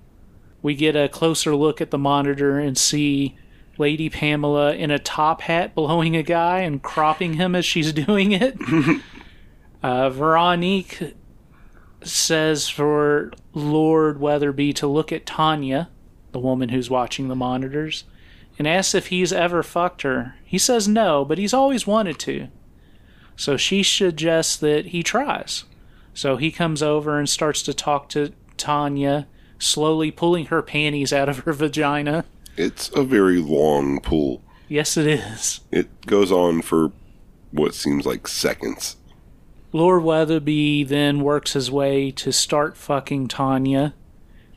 We get a closer look at the monitor and see Lady Pamela in a top hat blowing a guy and cropping him as she's doing it. Veronique says for Lord Weatherby to look at Tanya, the woman who's watching the monitors, and asks if he's ever fucked her. He says no, but he's always wanted to. So she suggests that he tries. So he comes over and starts to talk to Tanya, slowly pulling her panties out of her vagina. It's a very long pull. Yes, it is. It goes on for what seems like seconds. Lord Weatherby then works his way to start fucking Tanya.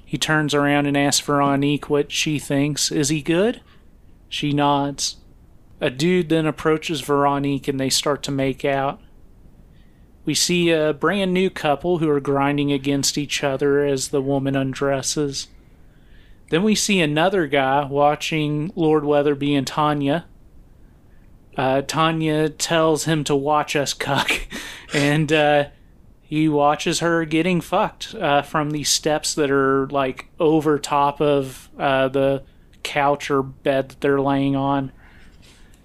He turns around and asks Veronique what she thinks. Is he good? She nods. A dude then approaches Veronique and they start to make out. We see a brand new couple who are grinding against each other as the woman undresses. Then we see another guy watching Lord Weatherby and Tanya. Tanya tells him to watch us cuck, and he watches her getting fucked from these steps that are like over top of the couch or bed that they're laying on.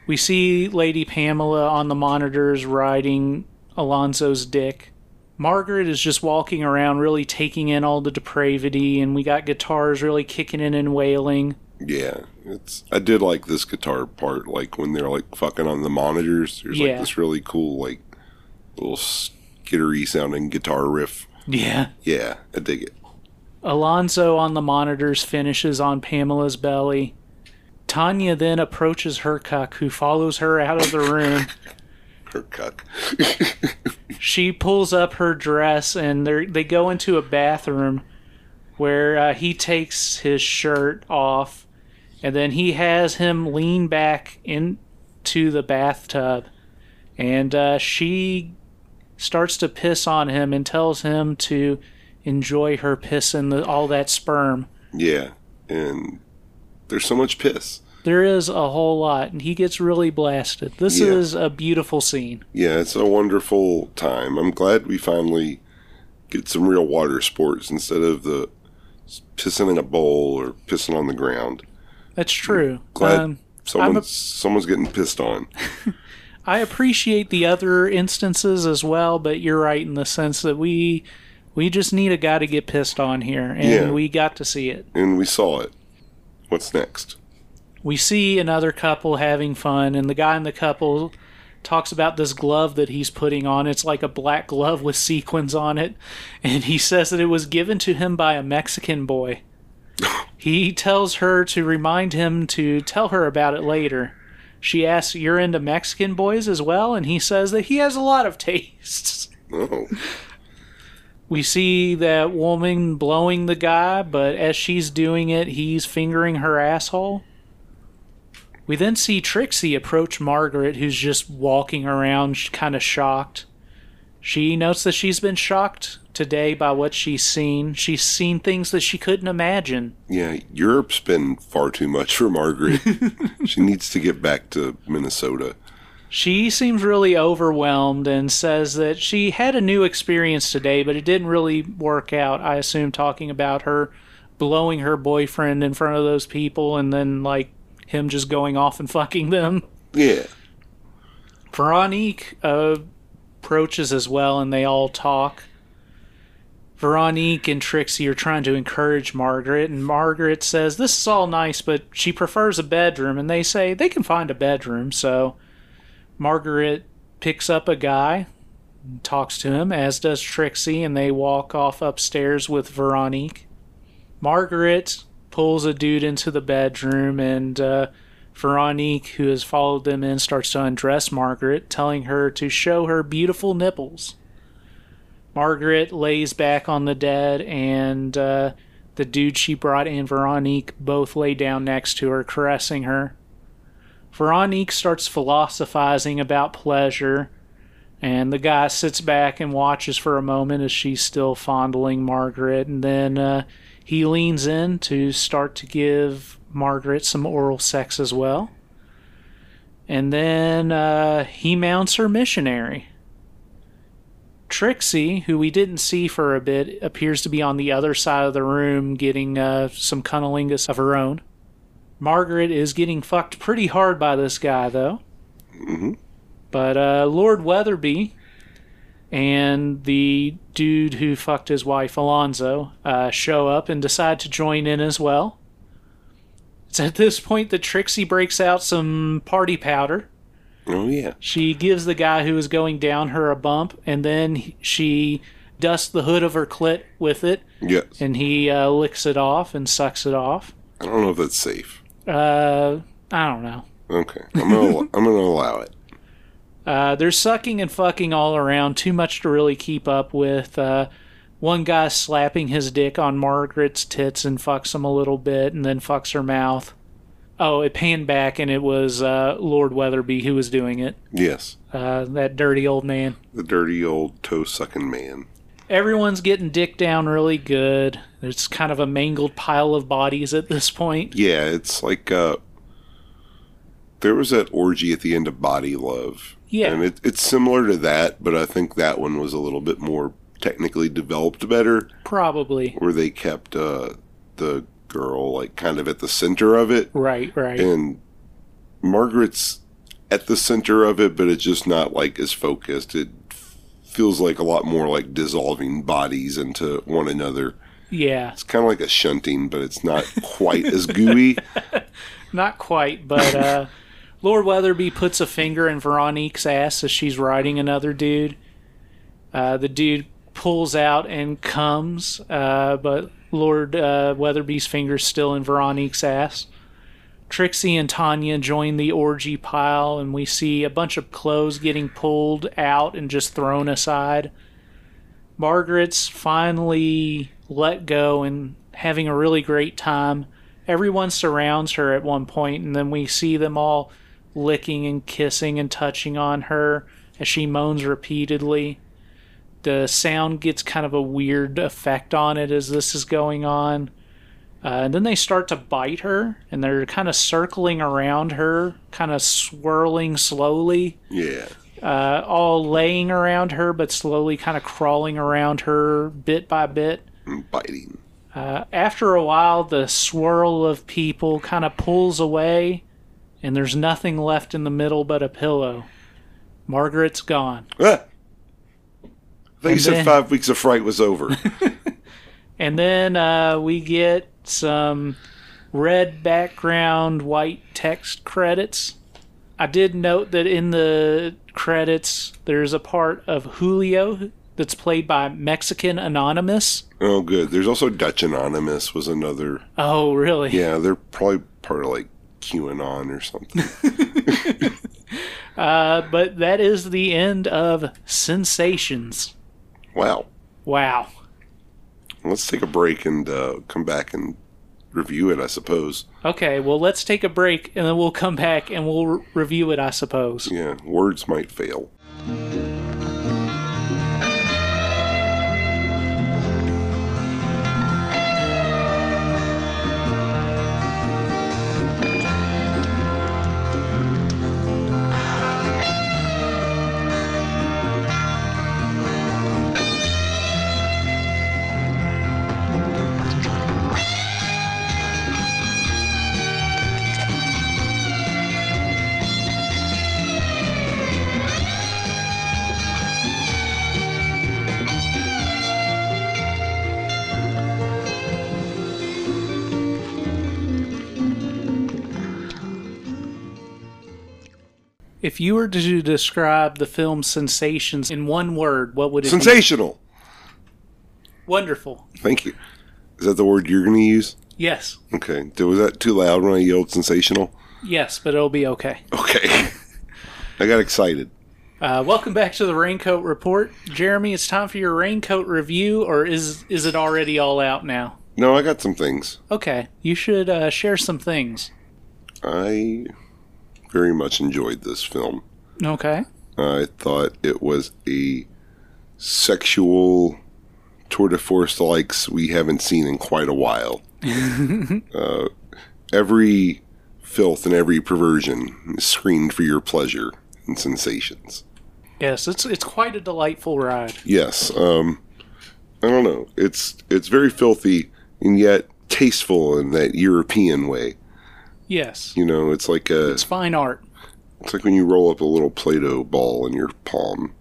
We see Lady Pamela on the monitors riding Alonzo's dick. Margaret is just walking around, really taking in all the depravity, and we got guitars really kicking in and wailing. Yeah, I did like this guitar part, like when they're like fucking on the monitors. There's like this really cool, like little skittery sounding guitar riff. Yeah. Yeah, I dig it. Alonzo on the monitors finishes on Pamela's belly. Tanya then approaches her cuck, who follows her out of the room. Her cuck. She pulls up her dress and they go into a bathroom where he takes his shirt off, and then he has him lean back into the bathtub, and she starts to piss on him and tells him to enjoy her piss and all that sperm. Yeah, and there's so much piss. There is a whole lot, and he gets really blasted. This is a beautiful scene. Yeah, it's a wonderful time. I'm glad we finally get some real water sports instead of the pissing in a bowl or pissing on the ground. That's true. I'm glad someone's getting pissed on. I appreciate the other instances as well, but you're right in the sense that we just need a guy to get pissed on here, and we got to see it. And we saw it. What's next? We see another couple having fun, and the guy in the couple talks about this glove that he's putting on. It's like a black glove with sequins on it, and he says that it was given to him by a Mexican boy. He tells her to remind him to tell her about it later. She asks, "You're into Mexican boys as well?" And he says that he has a lot of tastes. Oh. We see that woman blowing the guy, but as she's doing it, he's fingering her asshole. We then see Trixie approach Margaret, who's just walking around, kind of shocked. She notes that she's been shocked, today by what she's seen. She's seen things that she couldn't imagine. Yeah, Europe's been far too much for Margaret. She needs to get back to Minnesota. She seems really overwhelmed and says that she had a new experience today, but it didn't really work out. I assume talking about her blowing her boyfriend in front of those people and then, like, him just going off and fucking them. Yeah. Veronique approaches as well, and they all talk. Veronique and Trixie are trying to encourage Margaret, and Margaret says, this is all nice, but she prefers a bedroom, and they say they can find a bedroom, so Margaret picks up a guy and talks to him, as does Trixie, and they walk off upstairs with Veronique. Margaret pulls a dude into the bedroom, and Veronique, who has followed them in, starts to undress Margaret, telling her to show her beautiful nipples. Margaret lays back on the bed, and the dude she brought in, Veronique, both lay down next to her, caressing her. Veronique starts philosophizing about pleasure, and the guy sits back and watches for a moment as she's still fondling Margaret, and then he leans in to start to give Margaret some oral sex as well. And then he mounts her missionary. Trixie, who we didn't see for a bit, appears to be on the other side of the room getting some cunnilingus of her own. Margaret is getting fucked pretty hard by this guy, though. Mm-hmm. But Lord Weatherby and the dude who fucked his wife, Alonzo, show up and decide to join in as well. It's at this point that Trixie breaks out some party powder. Oh, yeah. She gives the guy who is going down her a bump, and then she dusts the hood of her clit with it. Yes. And he licks it off and sucks it off. I don't know if that's safe. I don't know. Okay. I'm gonna allow it. They're sucking and fucking all around. Too much to really keep up with. One guy slapping his dick on Margaret's tits and fucks him a little bit and then fucks her mouth. Oh, it panned back and it was Lord Weatherby who was doing it. Yes. That dirty old man. The dirty old toe-sucking man. Everyone's getting dick down really good. It's kind of a mangled pile of bodies at this point. Yeah, it's like there was that orgy at the end of Body Love. Yeah. And it's similar to that, but I think that one was a little bit more technically developed better. Probably. Where they kept the girl like kind of at the center of it. Right. And Margaret's at the center of it, but it's just not like as focused. It feels like a lot more like dissolving bodies into one another. Yeah. It's kind of like a shunting, but it's not quite as gooey. Not quite, but Lord Weatherby puts a finger in Veronique's ass as she's riding another dude. The dude pulls out and comes, but Lord Weatherby's finger's still in Veronique's ass. Trixie and Tanya join the orgy pile, and we see a bunch of clothes getting pulled out and just thrown aside. Margaret's finally let go and having a really great time. Everyone surrounds her at one point, and then we see them all licking and kissing and touching on her as she moans repeatedly. The sound gets kind of a weird effect on it as this is going on. And then they start to bite her, and they're kind of circling around her, kind of swirling slowly. Yeah. All laying around her, but slowly kind of crawling around her bit by bit. Biting. After a while, the swirl of people kind of pulls away, and there's nothing left in the middle but a pillow. Margaret's gone. Ah! I think you said 5 weeks of fright was over. And then we get some red background, white text credits. I did note that in the credits, there's a part of Julio that's played by Mexican Anonymous. Oh, good. There's also Dutch Anonymous was another. Oh, really? Yeah, they're probably part of, like, QAnon or something. But that is the end of Sensations. Wow. Let's take a break and come back and review it, I suppose. Okay, well, let's take a break, and then we'll come back and we'll review it, I suppose. Yeah, words might fail. If you were to describe the film Sensations in one word, what would it be? Sensational. Wonderful. Thank you. Is that the word you're going to use? Yes. Okay. Was that too loud when I yelled sensational? Yes, but it'll be okay. Okay. I got excited. Welcome back to the Raincoat Report. Jeremy, it's time for your Raincoat review, or is it already all out now? No, I got some things. Okay. You should share some things. I very much enjoyed this film. Okay. I thought it was a sexual tour de force likes we haven't seen in quite a while. Every filth and every perversion is screened for your pleasure and sensations. Yes, it's quite a delightful ride. Yes. I don't know. It's very filthy and yet tasteful in that European way. Yes. You know, it's like it's fine art. It's like when you roll up a little Play-Doh ball in your palm.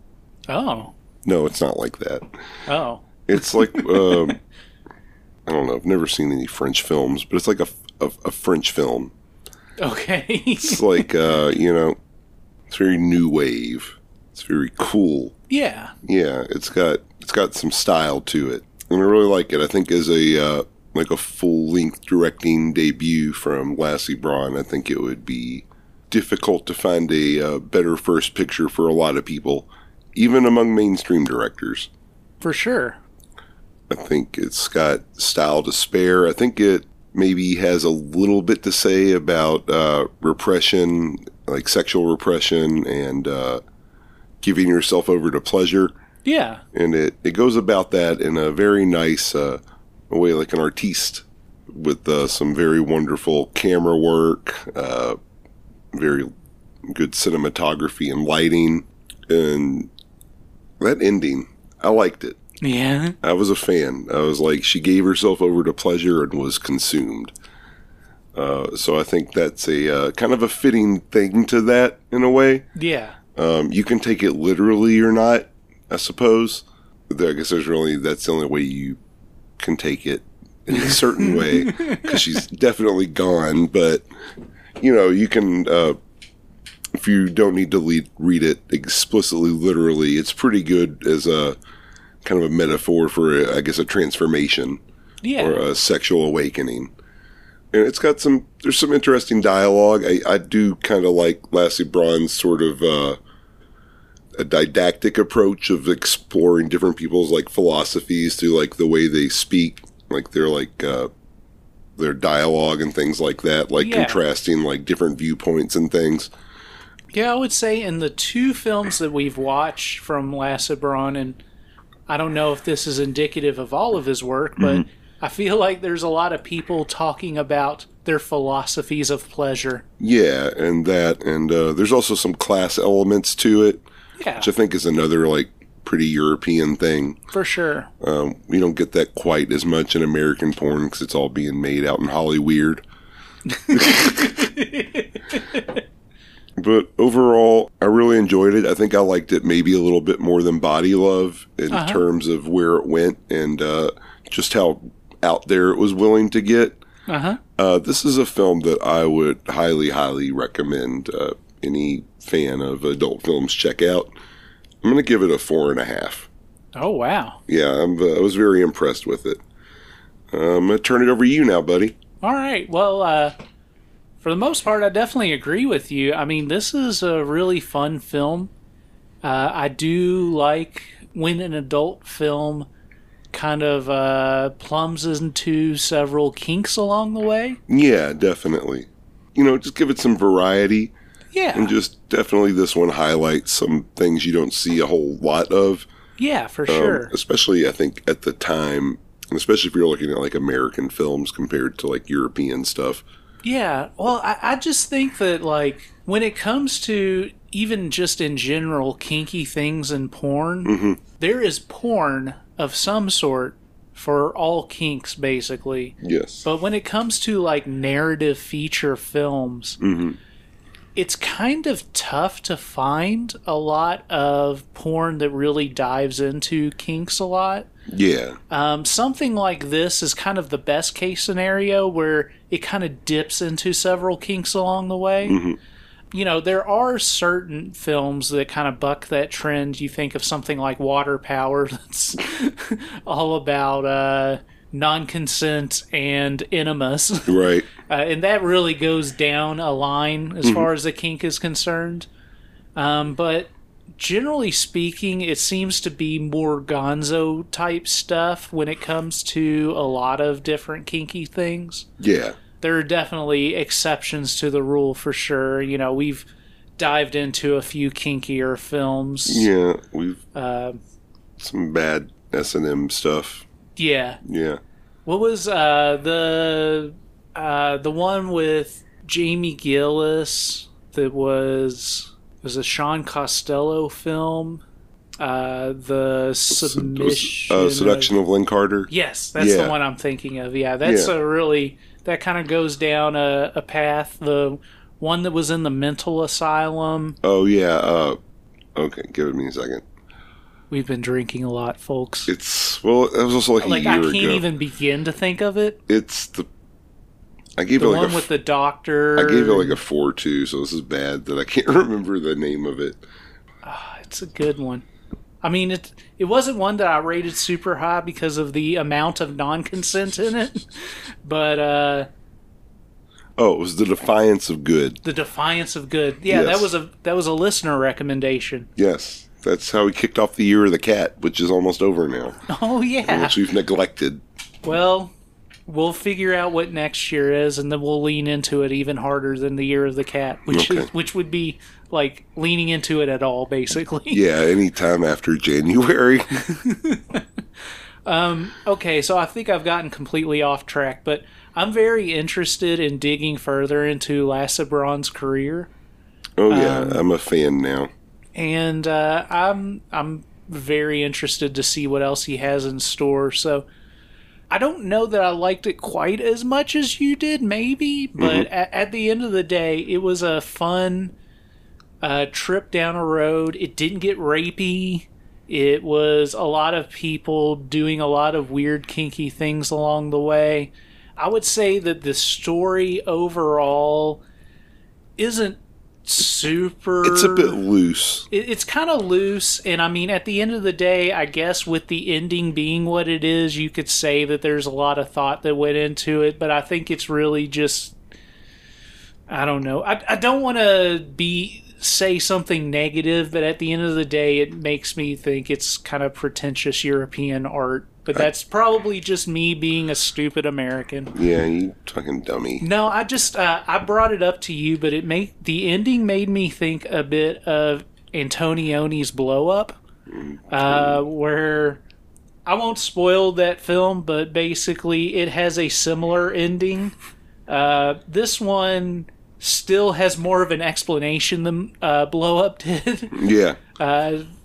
Oh. No, it's not like that. Oh. It's like, I don't know, I've never seen any French films, but it's like a French film. Okay. It's like, you know, it's very new wave. It's very cool. Yeah. Yeah, it's got some style to it. And I really like it. I think as a full-length directing debut from Lasse Braun, I think it would be difficult to find a better first picture for a lot of people, even among mainstream directors. For sure. I think it's got style to spare. I think it maybe has a little bit to say about repression, like sexual repression and giving yourself over to pleasure. Yeah. And it goes about that in a very nice way, like an artiste, with some very wonderful camera work, very good cinematography and lighting. And that ending, I liked it. Yeah. I was a fan. I was like, she gave herself over to pleasure and was consumed. So I think that's a kind of a fitting thing to that in a way. Yeah. You can take it literally or not, I suppose. I guess that's the only way you can take it in a certain way, because she's definitely gone. But, you know, you can... if you don't need to read it explicitly, literally, it's pretty good as a kind of a metaphor for, a transformation, yeah, or a sexual awakening. And it's got there's some interesting dialogue. I do kind of like Lasse Braun's sort of a didactic approach of exploring different people's like philosophies through like the way they speak, like they're like. Their dialogue and things like that, like, yeah, contrasting like different viewpoints and things. Yeah, I would say in the two films that we've watched from Lasse Braun, and I don't know if this is indicative of all of his work, but mm-hmm, I feel like there's a lot of people talking about their philosophies of pleasure. Yeah, and that, and there's also some class elements to it, yeah, which I think is another like pretty European thing. For sure. We don't get that quite as much in American porn because it's all being made out in Hollyweird. But overall, I really enjoyed it. I think I liked it maybe a little bit more than Body Love in terms of where it went and just how out there it was willing to get. Uh-huh. This is a film that I would highly, highly recommend any fan of adult films check out. I'm going to give it a 4.5. Oh, wow. Yeah, I was very impressed with it. I'm going to turn it over to you now, buddy. All right. Well, for the most part, I definitely agree with you. I mean, this is a really fun film. I do like when an adult film kind of plumbs into several kinks along the way. Yeah, definitely. You know, just give it some variety. Yeah. And just definitely this one highlights some things you don't see a whole lot of. Yeah, for sure. Especially, I think, at the time, and especially if you're looking at like American films compared to like European stuff. Yeah, well, I just think that, like, when it comes to even just in general kinky things in porn, mm-hmm, there is porn of some sort for all kinks, basically. Yes. But when it comes to, like, narrative feature films, mm-hmm, it's kind of tough to find a lot of porn that really dives into kinks a lot. Yeah. Something like this is kind of the best case scenario where it kind of dips into several kinks along the way. Mm-hmm. you know, there are certain films that kind of buck that trend. You think of something like Water Power, that's all about non-consent and enemas. Right. And that really goes down a line as far as the kink is concerned. But generally speaking, it seems to be more gonzo-type stuff when it comes to a lot of different kinky things. Yeah. There are definitely exceptions to the rule for sure. You know, we've dived into a few kinkier films. Yeah, we've some bad S&M stuff. Yeah, yeah. What was the one with Jamie Gillis that was a Sean Costello film? The submission, Seduction of Lynn Carter. Yes, that's the one I'm thinking of. Yeah, that's a really. That kind of goes down a path. The one that was in the mental asylum. Oh, yeah. Okay, give me a second. We've been drinking a lot, folks. It's, well, that was also like a year ago. I can't even begin to think of it. It's the... I gave it like one with the doctor. I gave it like a 4-2, so this is bad that I can't remember the name of it. It's a good one. I mean, it wasn't one that I rated super high because of the amount of non-consent in it, but... it was The Defiance of Good. The Defiance of Good. Yeah, yes. that was a listener recommendation. Yes, that's how we kicked off the Year of the Cat, which is almost over now. Oh, yeah. Which we've neglected. Well, we'll figure out what next year is, and then we'll lean into it even harder than the Year of the Cat, which would be... like leaning into it at all, basically. Yeah, anytime after January. Okay, so I think I've gotten completely off track, but I'm very interested in digging further into Lasse Braun's career. Oh yeah, I'm a fan now, and I'm very interested to see what else he has in store. So I don't know that I liked it quite as much as you did, maybe, but at the end of the day, it was a fun. Trip down a road. It didn't get rapey. It was a lot of people doing a lot of weird kinky things along the way. I would say that the story overall isn't super... It's a bit loose. It's kind of loose, and I mean, at the end of the day, I guess with the ending being what it is, you could say that there's a lot of thought that went into it, but I think it's really just... I don't know. I don't want to say something negative, but at the end of the day, it makes me think it's kind of pretentious European art. But that's probably just me being a stupid American. Yeah, you fucking dummy. No, I just I brought it up to you, but the ending made me think a bit of Antonioni's Blow Up, where I won't spoil that film, but basically it has a similar ending. This one still has more of an explanation than Blow Up did. Yeah.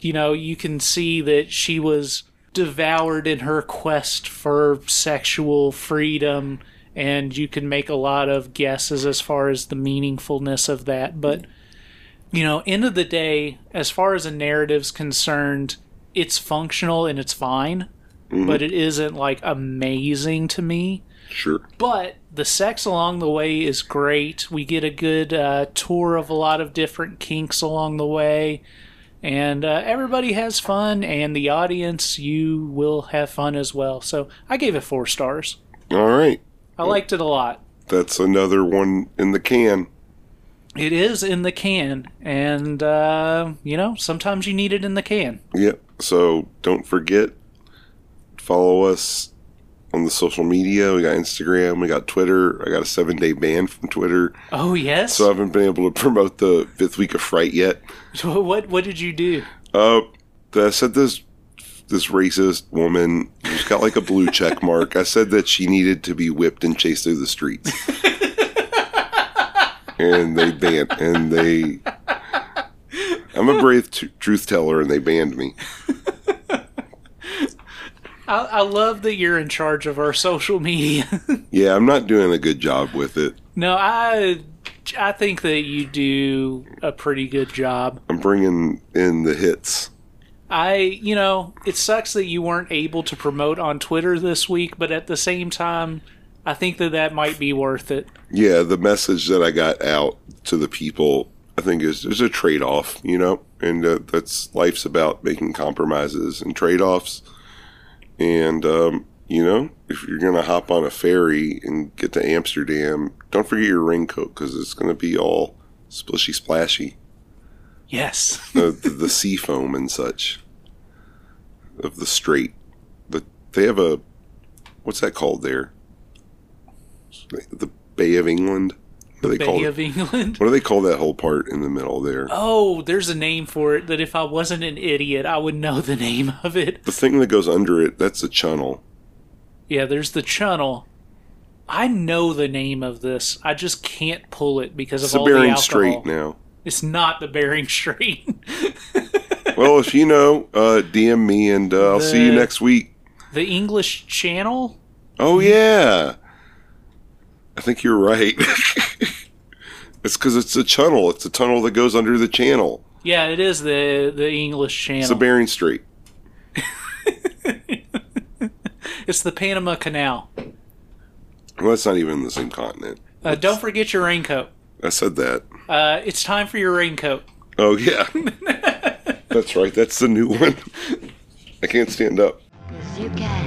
You know, you can see that she was devoured in her quest for sexual freedom, and you can make a lot of guesses as far as the meaningfulness of that. But, you know, end of the day, as far as a narrative's concerned, it's functional and it's fine, but it isn't, like, amazing to me. Sure. But the sex along the way is great. We get a good tour of a lot of different kinks along the way. And everybody has fun. And the audience, you will have fun as well. So I gave it 4 stars. All right. I liked it a lot. That's another one in the can. It is in the can. And, you know, sometimes you need it in the can. Yep. So don't forget, follow us. On the social media, we got Instagram, we got Twitter. I got a 7-day ban from Twitter. Oh, yes? So I haven't been able to promote the 5th week of Fright yet. So what did you do? I said this racist woman who's got like a blue check mark. I said that she needed to be whipped and chased through the streets. And they banned. And they... I'm a brave truth teller, and they banned me. I love that you're in charge of our social media. Yeah, I'm not doing a good job with it. No, I think that you do a pretty good job. I'm bringing in the hits. You know, it sucks that you weren't able to promote on Twitter this week, but at the same time, I think that might be worth it. Yeah, the message that I got out to the people I think is a trade-off, you know, and that's life's about making compromises and trade-offs. And, you know, if you're going to hop on a ferry and get to Amsterdam, don't forget your raincoat because it's going to be all splishy-splashy. Yes. the sea foam and such of the strait. They have a, what's that called there? The Bay of England? The Bay of England? What do they call that whole part in the middle there? Oh, there's a name for it that if I wasn't an idiot, I would know the name of it. The thing that goes under it, that's the channel. Yeah, there's the channel. I know the name of this. I just can't pull it because of all the alcohol. It's the Bering Strait now. It's not the Bering Strait. Well, if you know, DM me and I'll see you next week. The English Channel? Oh, yeah. I think you're right. It's because it's a channel. It's a tunnel that goes under the channel. Yeah, it is the English Channel. It's the Bering Strait. It's the Panama Canal. Well, that's not even in the same continent. Don't forget your raincoat. I said that. It's time for your raincoat. Oh, yeah. That's right. That's the new one. I can't stand up. Yes, you can.